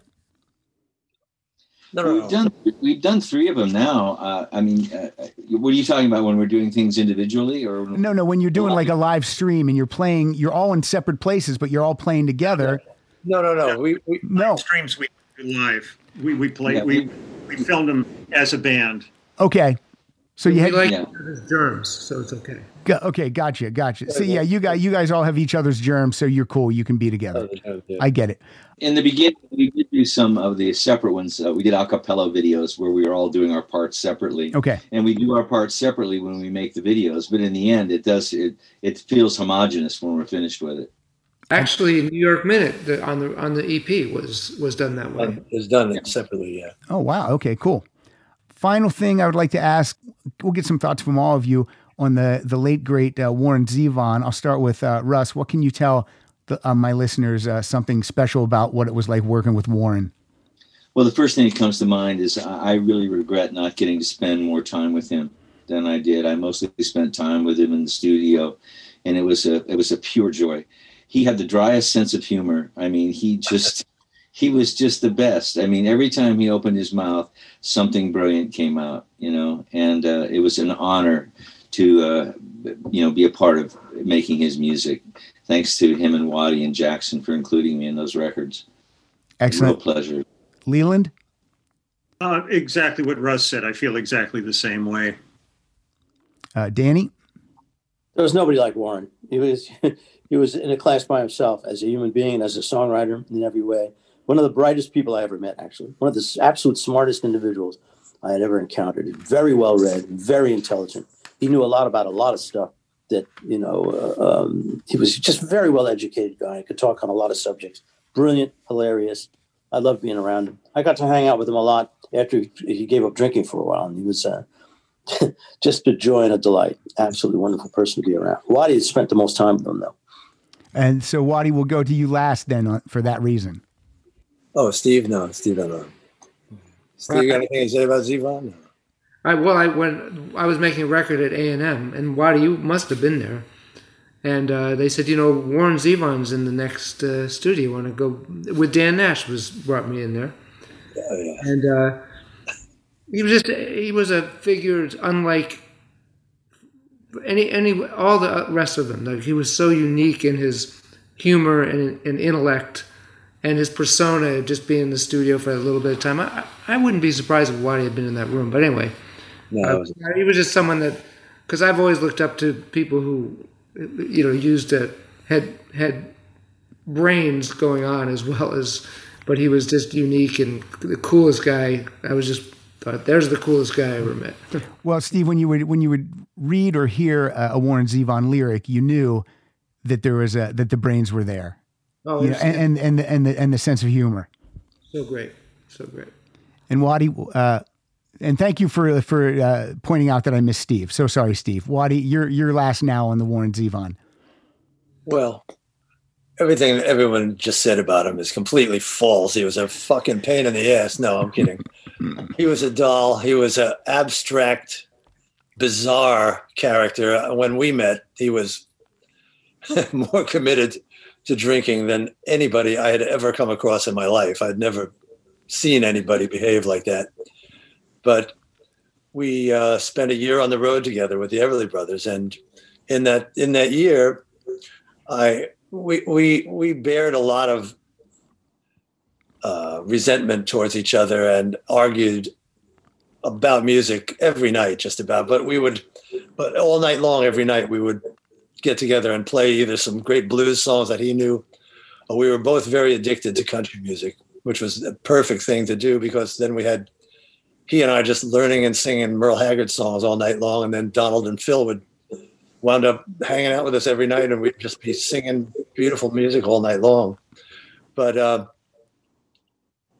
No. We've done 3 of them now. What are you talking about when we're doing things individually? Or no, when you're doing like a live stream and you're playing, you're all in separate places, but you're all playing together. No. Yeah. We streams we do live. We play. Yeah, we filmed them as a band. Okay, so you had germs, so it's okay. Okay, gotcha. So yeah, you guys all have each other's germs, so you're cool. You can be together. Yeah. I get it. In the beginning, we did do some of the separate ones. We did a cappella videos where we were all doing our parts separately. Okay. And we do our parts separately when we make the videos, but in the end, it feels homogenous when we're finished with it. Actually, New York Minute on the EP was done that way. It was done separately. Yeah. Oh wow. Okay. Cool. Final thing I would like to ask. We'll get some thoughts from all of you on the late, great Warren Zevon. I'll start with Russ. What can you tell my listeners something special about what it was like working with Warren? Well, the first thing that comes to mind is I really regret not getting to spend more time with him than I did. I mostly spent time with him in the studio, and it was a pure joy. He had the driest sense of humor. I mean, he was just the best. I mean, every time he opened his mouth, something brilliant came out, and it was an honor to be a part of making his music. Thanks to him and Waddy and Jackson for including me in those records. Excellent. Real pleasure. Leland? Exactly what Russ said. I feel exactly the same way. Danny? There was nobody like Warren. He was in a class by himself as a human being, as a songwriter in every way. one of the brightest people I ever met, actually. One of the absolute smartest individuals I had ever encountered. Very well read, very intelligent. He knew a lot about a lot of stuff that, you know, he was just a very well educated guy. Could talk on a lot of subjects. Brilliant, hilarious. I loved being around him. I got to hang out with him a lot after he gave up drinking for a while. And he was just a joy and a delight. Absolutely wonderful person to be around. Waddy has spent the most time with him, though. And so, Waddy, will go to you last then for that reason. Oh, Steve, no. Steve, I don't know. Steve, you got anything to say about Zevon? When I was making a record at A&M, and Waddy, you must have been there. And they said, you know, Warren Zevon's in the next studio. Want to go with Dan Nash? Brought me in there. Oh, yeah. And he was a figure unlike any all the rest of them. Like, he was so unique in his humor and intellect, and his persona of just being in the studio for a little bit of time. I wouldn't be surprised if Waddy had been in that room. But anyway, he was just someone that, because I've always looked up to people who, you know, had brains going on as well as, but he was just unique and the coolest guy. I was just thought, there's the coolest guy I ever met. Well, Steve, when you would read or hear a Warren Zevon lyric, you knew that there was that the brains were there. Oh, yeah, and the sense of humor. So great. And Waddy, and thank you for pointing out that I missed Steve. So sorry, Steve. Waddy, you're last now on the Warren Zevon. Well, everything everyone just said about him is completely false. He was a fucking pain in the ass. No, I'm kidding. He was a doll. He was an abstract, bizarre character. When we met, he was more committed to drinking than anybody I had ever come across in my life. I'd never seen anybody behave like that. But we spent a year on the road together with the Everly Brothers, and in that year, we bared a lot of resentment towards each other and argued about music every night, just about. But all night long, every night we would get together and play either some great blues songs that he knew, or we were both very addicted to country music, which was the perfect thing to do, because then we had he and I just learning and singing Merle Haggard songs all night long. And then Donald and Phil would wound up hanging out with us every night, and we'd just be singing beautiful music all night long. But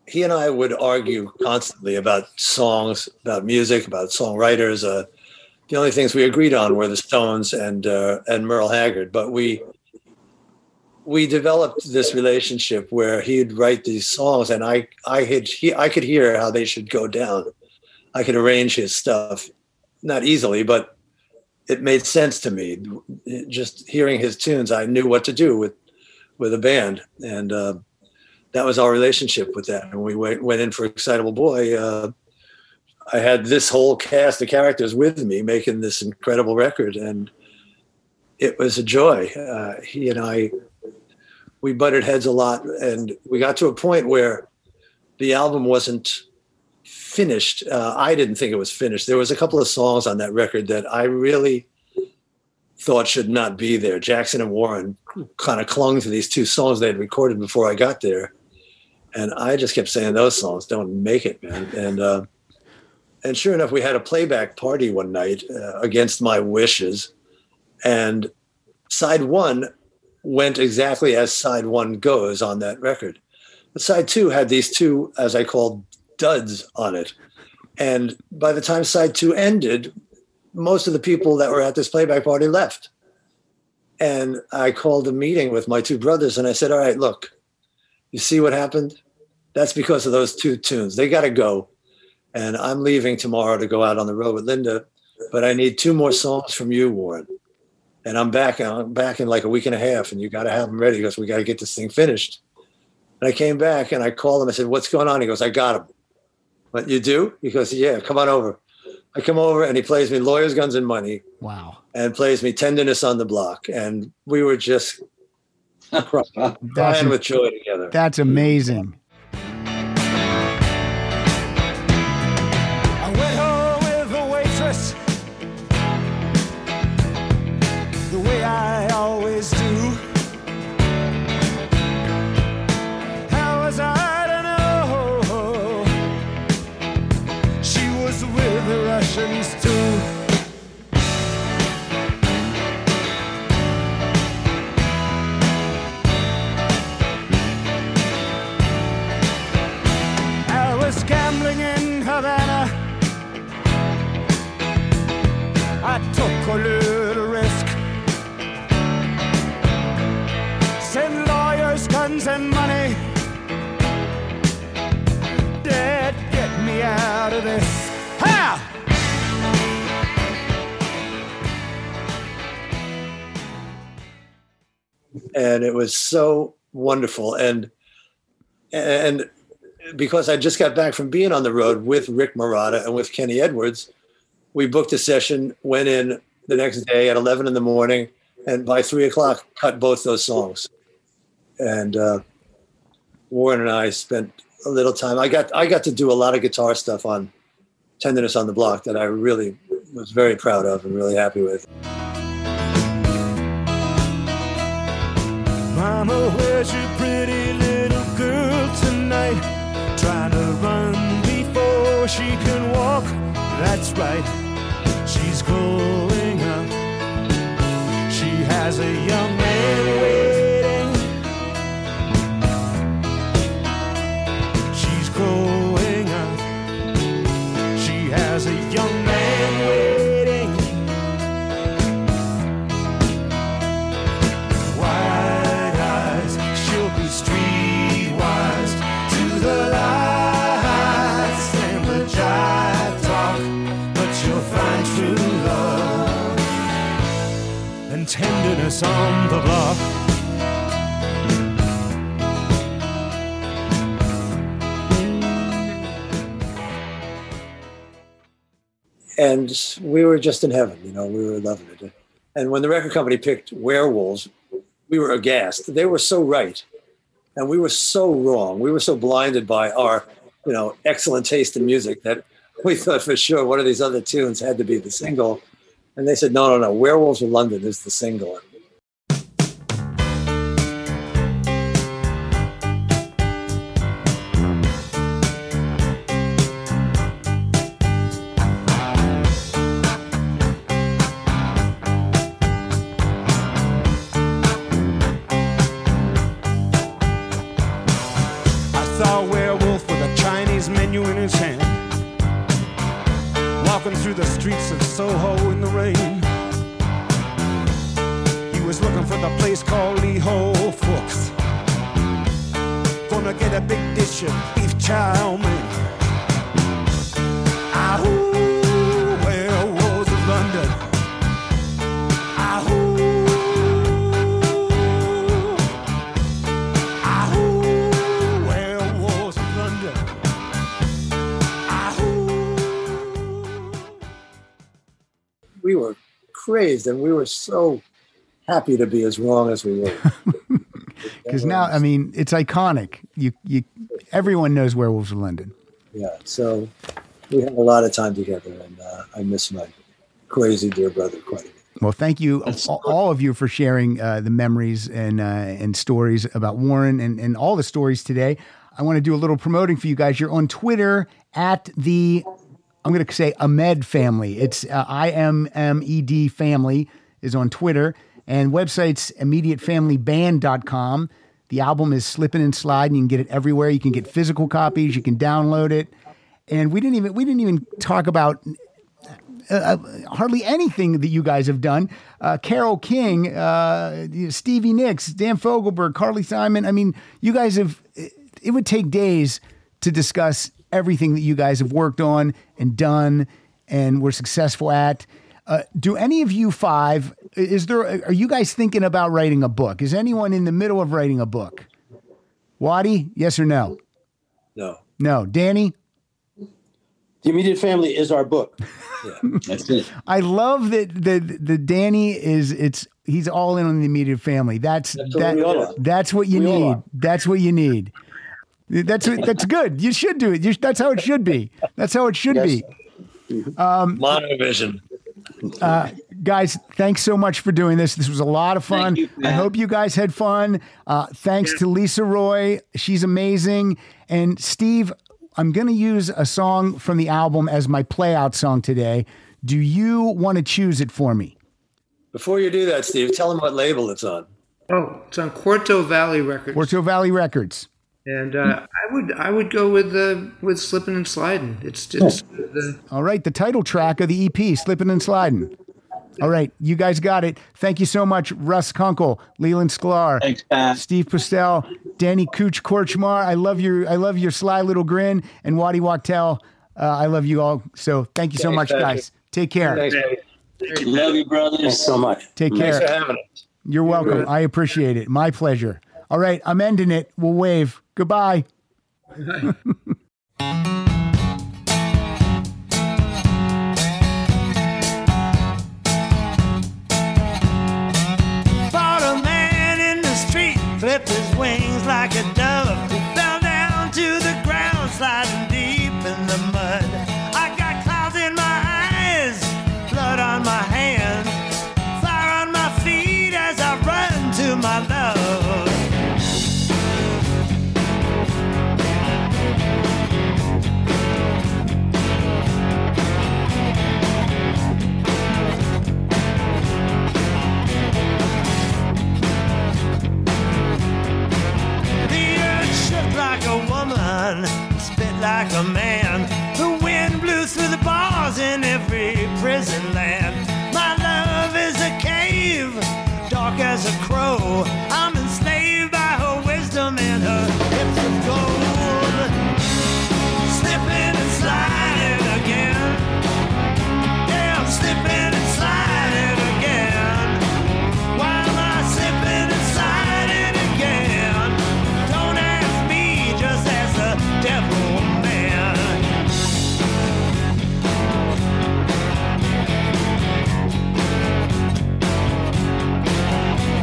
he and I would argue constantly about songs, about music, about songwriters. The only things we agreed on were the Stones and Merle Haggard, but we developed this relationship where he'd write these songs, and I could hear how they should go down. I could arrange his stuff, not easily, but it made sense to me. Just hearing his tunes, I knew what to do with a band, and that was our relationship with that. And we went in for Excitable Boy. I had this whole cast of characters with me making this incredible record, and it was a joy. He and I, we butted heads a lot, and we got to a point where the album wasn't finished. I didn't think it was finished. There was a couple of songs on that record that I really thought should not be there. Jackson and Warren kind of clung to these two songs they had recorded before I got there, and I just kept saying, those songs don't make it, man. And sure enough, we had a playback party one night against my wishes. And side one went exactly as side one goes on that record. But side two had these two, as I called, duds on it. And by the time side two ended, most of the people that were at this playback party left. And I called a meeting with my two brothers, and I said, all right, look, you see what happened? That's because of those two tunes. They got to go. And I'm leaving tomorrow to go out on the road with Linda, but I need two more songs from you, Warren. And I'm back in like a week and a half, and you got to have them ready because we got to get this thing finished. And I came back and I called him. I said, what's going on? He goes, I got them. What, you do? He goes, yeah, come on over. I come over, and he plays me Lawyers, Guns, and Money. Wow. And plays me Tenderness on the Block. And we were just crying with joy together. That's amazing. Do how was I listens to. I was gambling in Havana. I took a little risk. Sent lawyers, guns, and money. Dad, get me out of this. And it was so wonderful. And because I just got back from being on the road with Rick Marotta and with Kenny Edwards, we booked a session, went in the next day at 11 in the morning, and by 3 o'clock cut both those songs. And Warren and I spent a little time. I got to do a lot of guitar stuff on Tenderness on the Block that I really was very proud of and really happy with. Mama, where's your pretty little girl tonight? Trying to run before she can walk. That's right, she's growing up. She has a young man waiting. She's growing up. She has a young man waiting. Tenderness on the block. And we were just in heaven, you know, we were loving it. And when the record company picked Werewolves, we were aghast. They were so right. And we were so wrong. We were so blinded by our, you know, excellent taste in music that we thought for sure one of these other tunes had to be the single. And they said, no, Werewolves of London is the single. I saw a werewolf with a Chinese menu in his hand, walking through the streets of Soho in the rain. He was looking for the place called Lee Ho Fook's. Gonna get a big dish of beef chow mein. Ahoo, werewolves of London. Ahoo, ahoo, werewolves of London. We were crazed, and we were so happy to be as wrong as we were. Because now, I mean, it's iconic. Everyone knows Werewolves of London. Yeah, so we had a lot of time together, and I miss my crazy dear brother quite a bit. Well, thank you, all of you, for sharing the memories and stories about Warren and all the stories today. I want to do a little promoting for you guys. You're on Twitter at the... I'm going to say Ahmed Family. It's IMMED Family is on Twitter, and website's immediatefamilyband.com. The album is Slipping and Sliding. You can get it everywhere. You can get physical copies. You can download it. And we didn't even talk about hardly anything that you guys have done. Carole King, Stevie Nicks, Dan Fogelberg, Carly Simon. I mean, you guys it would take days to discuss everything that you guys have worked on and done and were successful at. Do any of you five, are you guys thinking about writing a book? Is anyone in the middle of writing a book? Waddy, yes or no? No. Danny? The Immediate Family is our book. Yeah, that's it. I love that the Danny he's all in on the Immediate Family. That's what you need. That's what you need. That's good. You should do it. That's how it should be. That's how it should be. Monovision. Guys, thanks so much for doing this. This was a lot of fun. You, I hope you guys had fun. Thanks to Lisa Roy. She's amazing. And Steve, I'm going to use a song from the album as my playout song today. Do you want to choose it for me? Before you do that, Steve, tell them what label it's on. Oh, it's on Quarto Valley Records. Quarto Valley Records. And I would go with Slipping and Sliding. All right, the title track of the EP, Slipping and Sliding. All right, you guys got it. Thank you so much, Russ Kunkel, Leland Sklar, thanks, Pat. Steve Postel, Danny Kortchmar. I love your sly little grin, and Waddy Wachtel. I love you all. So thank you so much, Patrick. Guys. Take care. Thanks, love you, brothers. Thanks so much. Take care. Thanks for having us. You're welcome. Good. I appreciate it. My pleasure. All right, I'm ending it. We'll wave. Goodbye. Flipped his wings like a dove, fell down to the ground, sliding deep in the mud. I got clouds in my eyes, blood on my hands, fire on my feet as I run to my love. Like a woman, spit like a man. The wind blew through the bars in every prison land. My love is a cave, dark as a crow. I'm enslaved by her wisdom and her hips of gold. Slipping and sliding again. Yeah, I'm slipping and sliding again. Why am I slipping and sliding again? Devil man.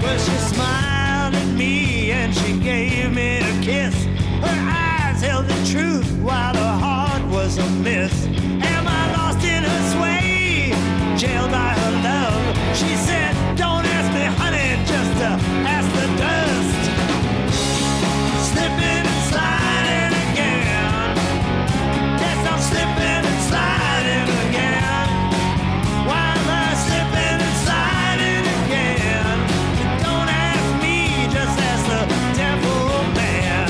Well, she smiled at me and she gave me a kiss. Her eyes held the truth while her heart was a mist. Am I lost in her sway, jailed by her love? She said, don't ask me, honey, just ask the dust. Slipping and sliding. Slipping and sliding again. Why am I slipping and sliding again? Don't ask me, just ask the devil man.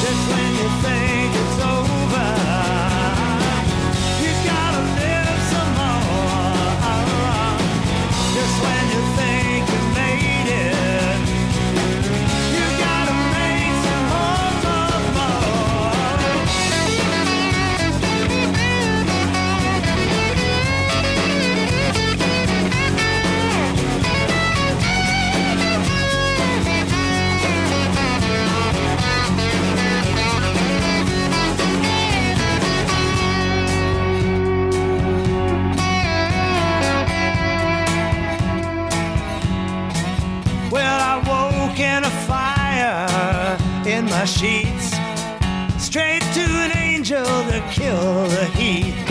Just when you think it's over, you gotta live some more. Just when you think you made it, you gotta make some more. In my sheets, straight to an angel to kill the heat.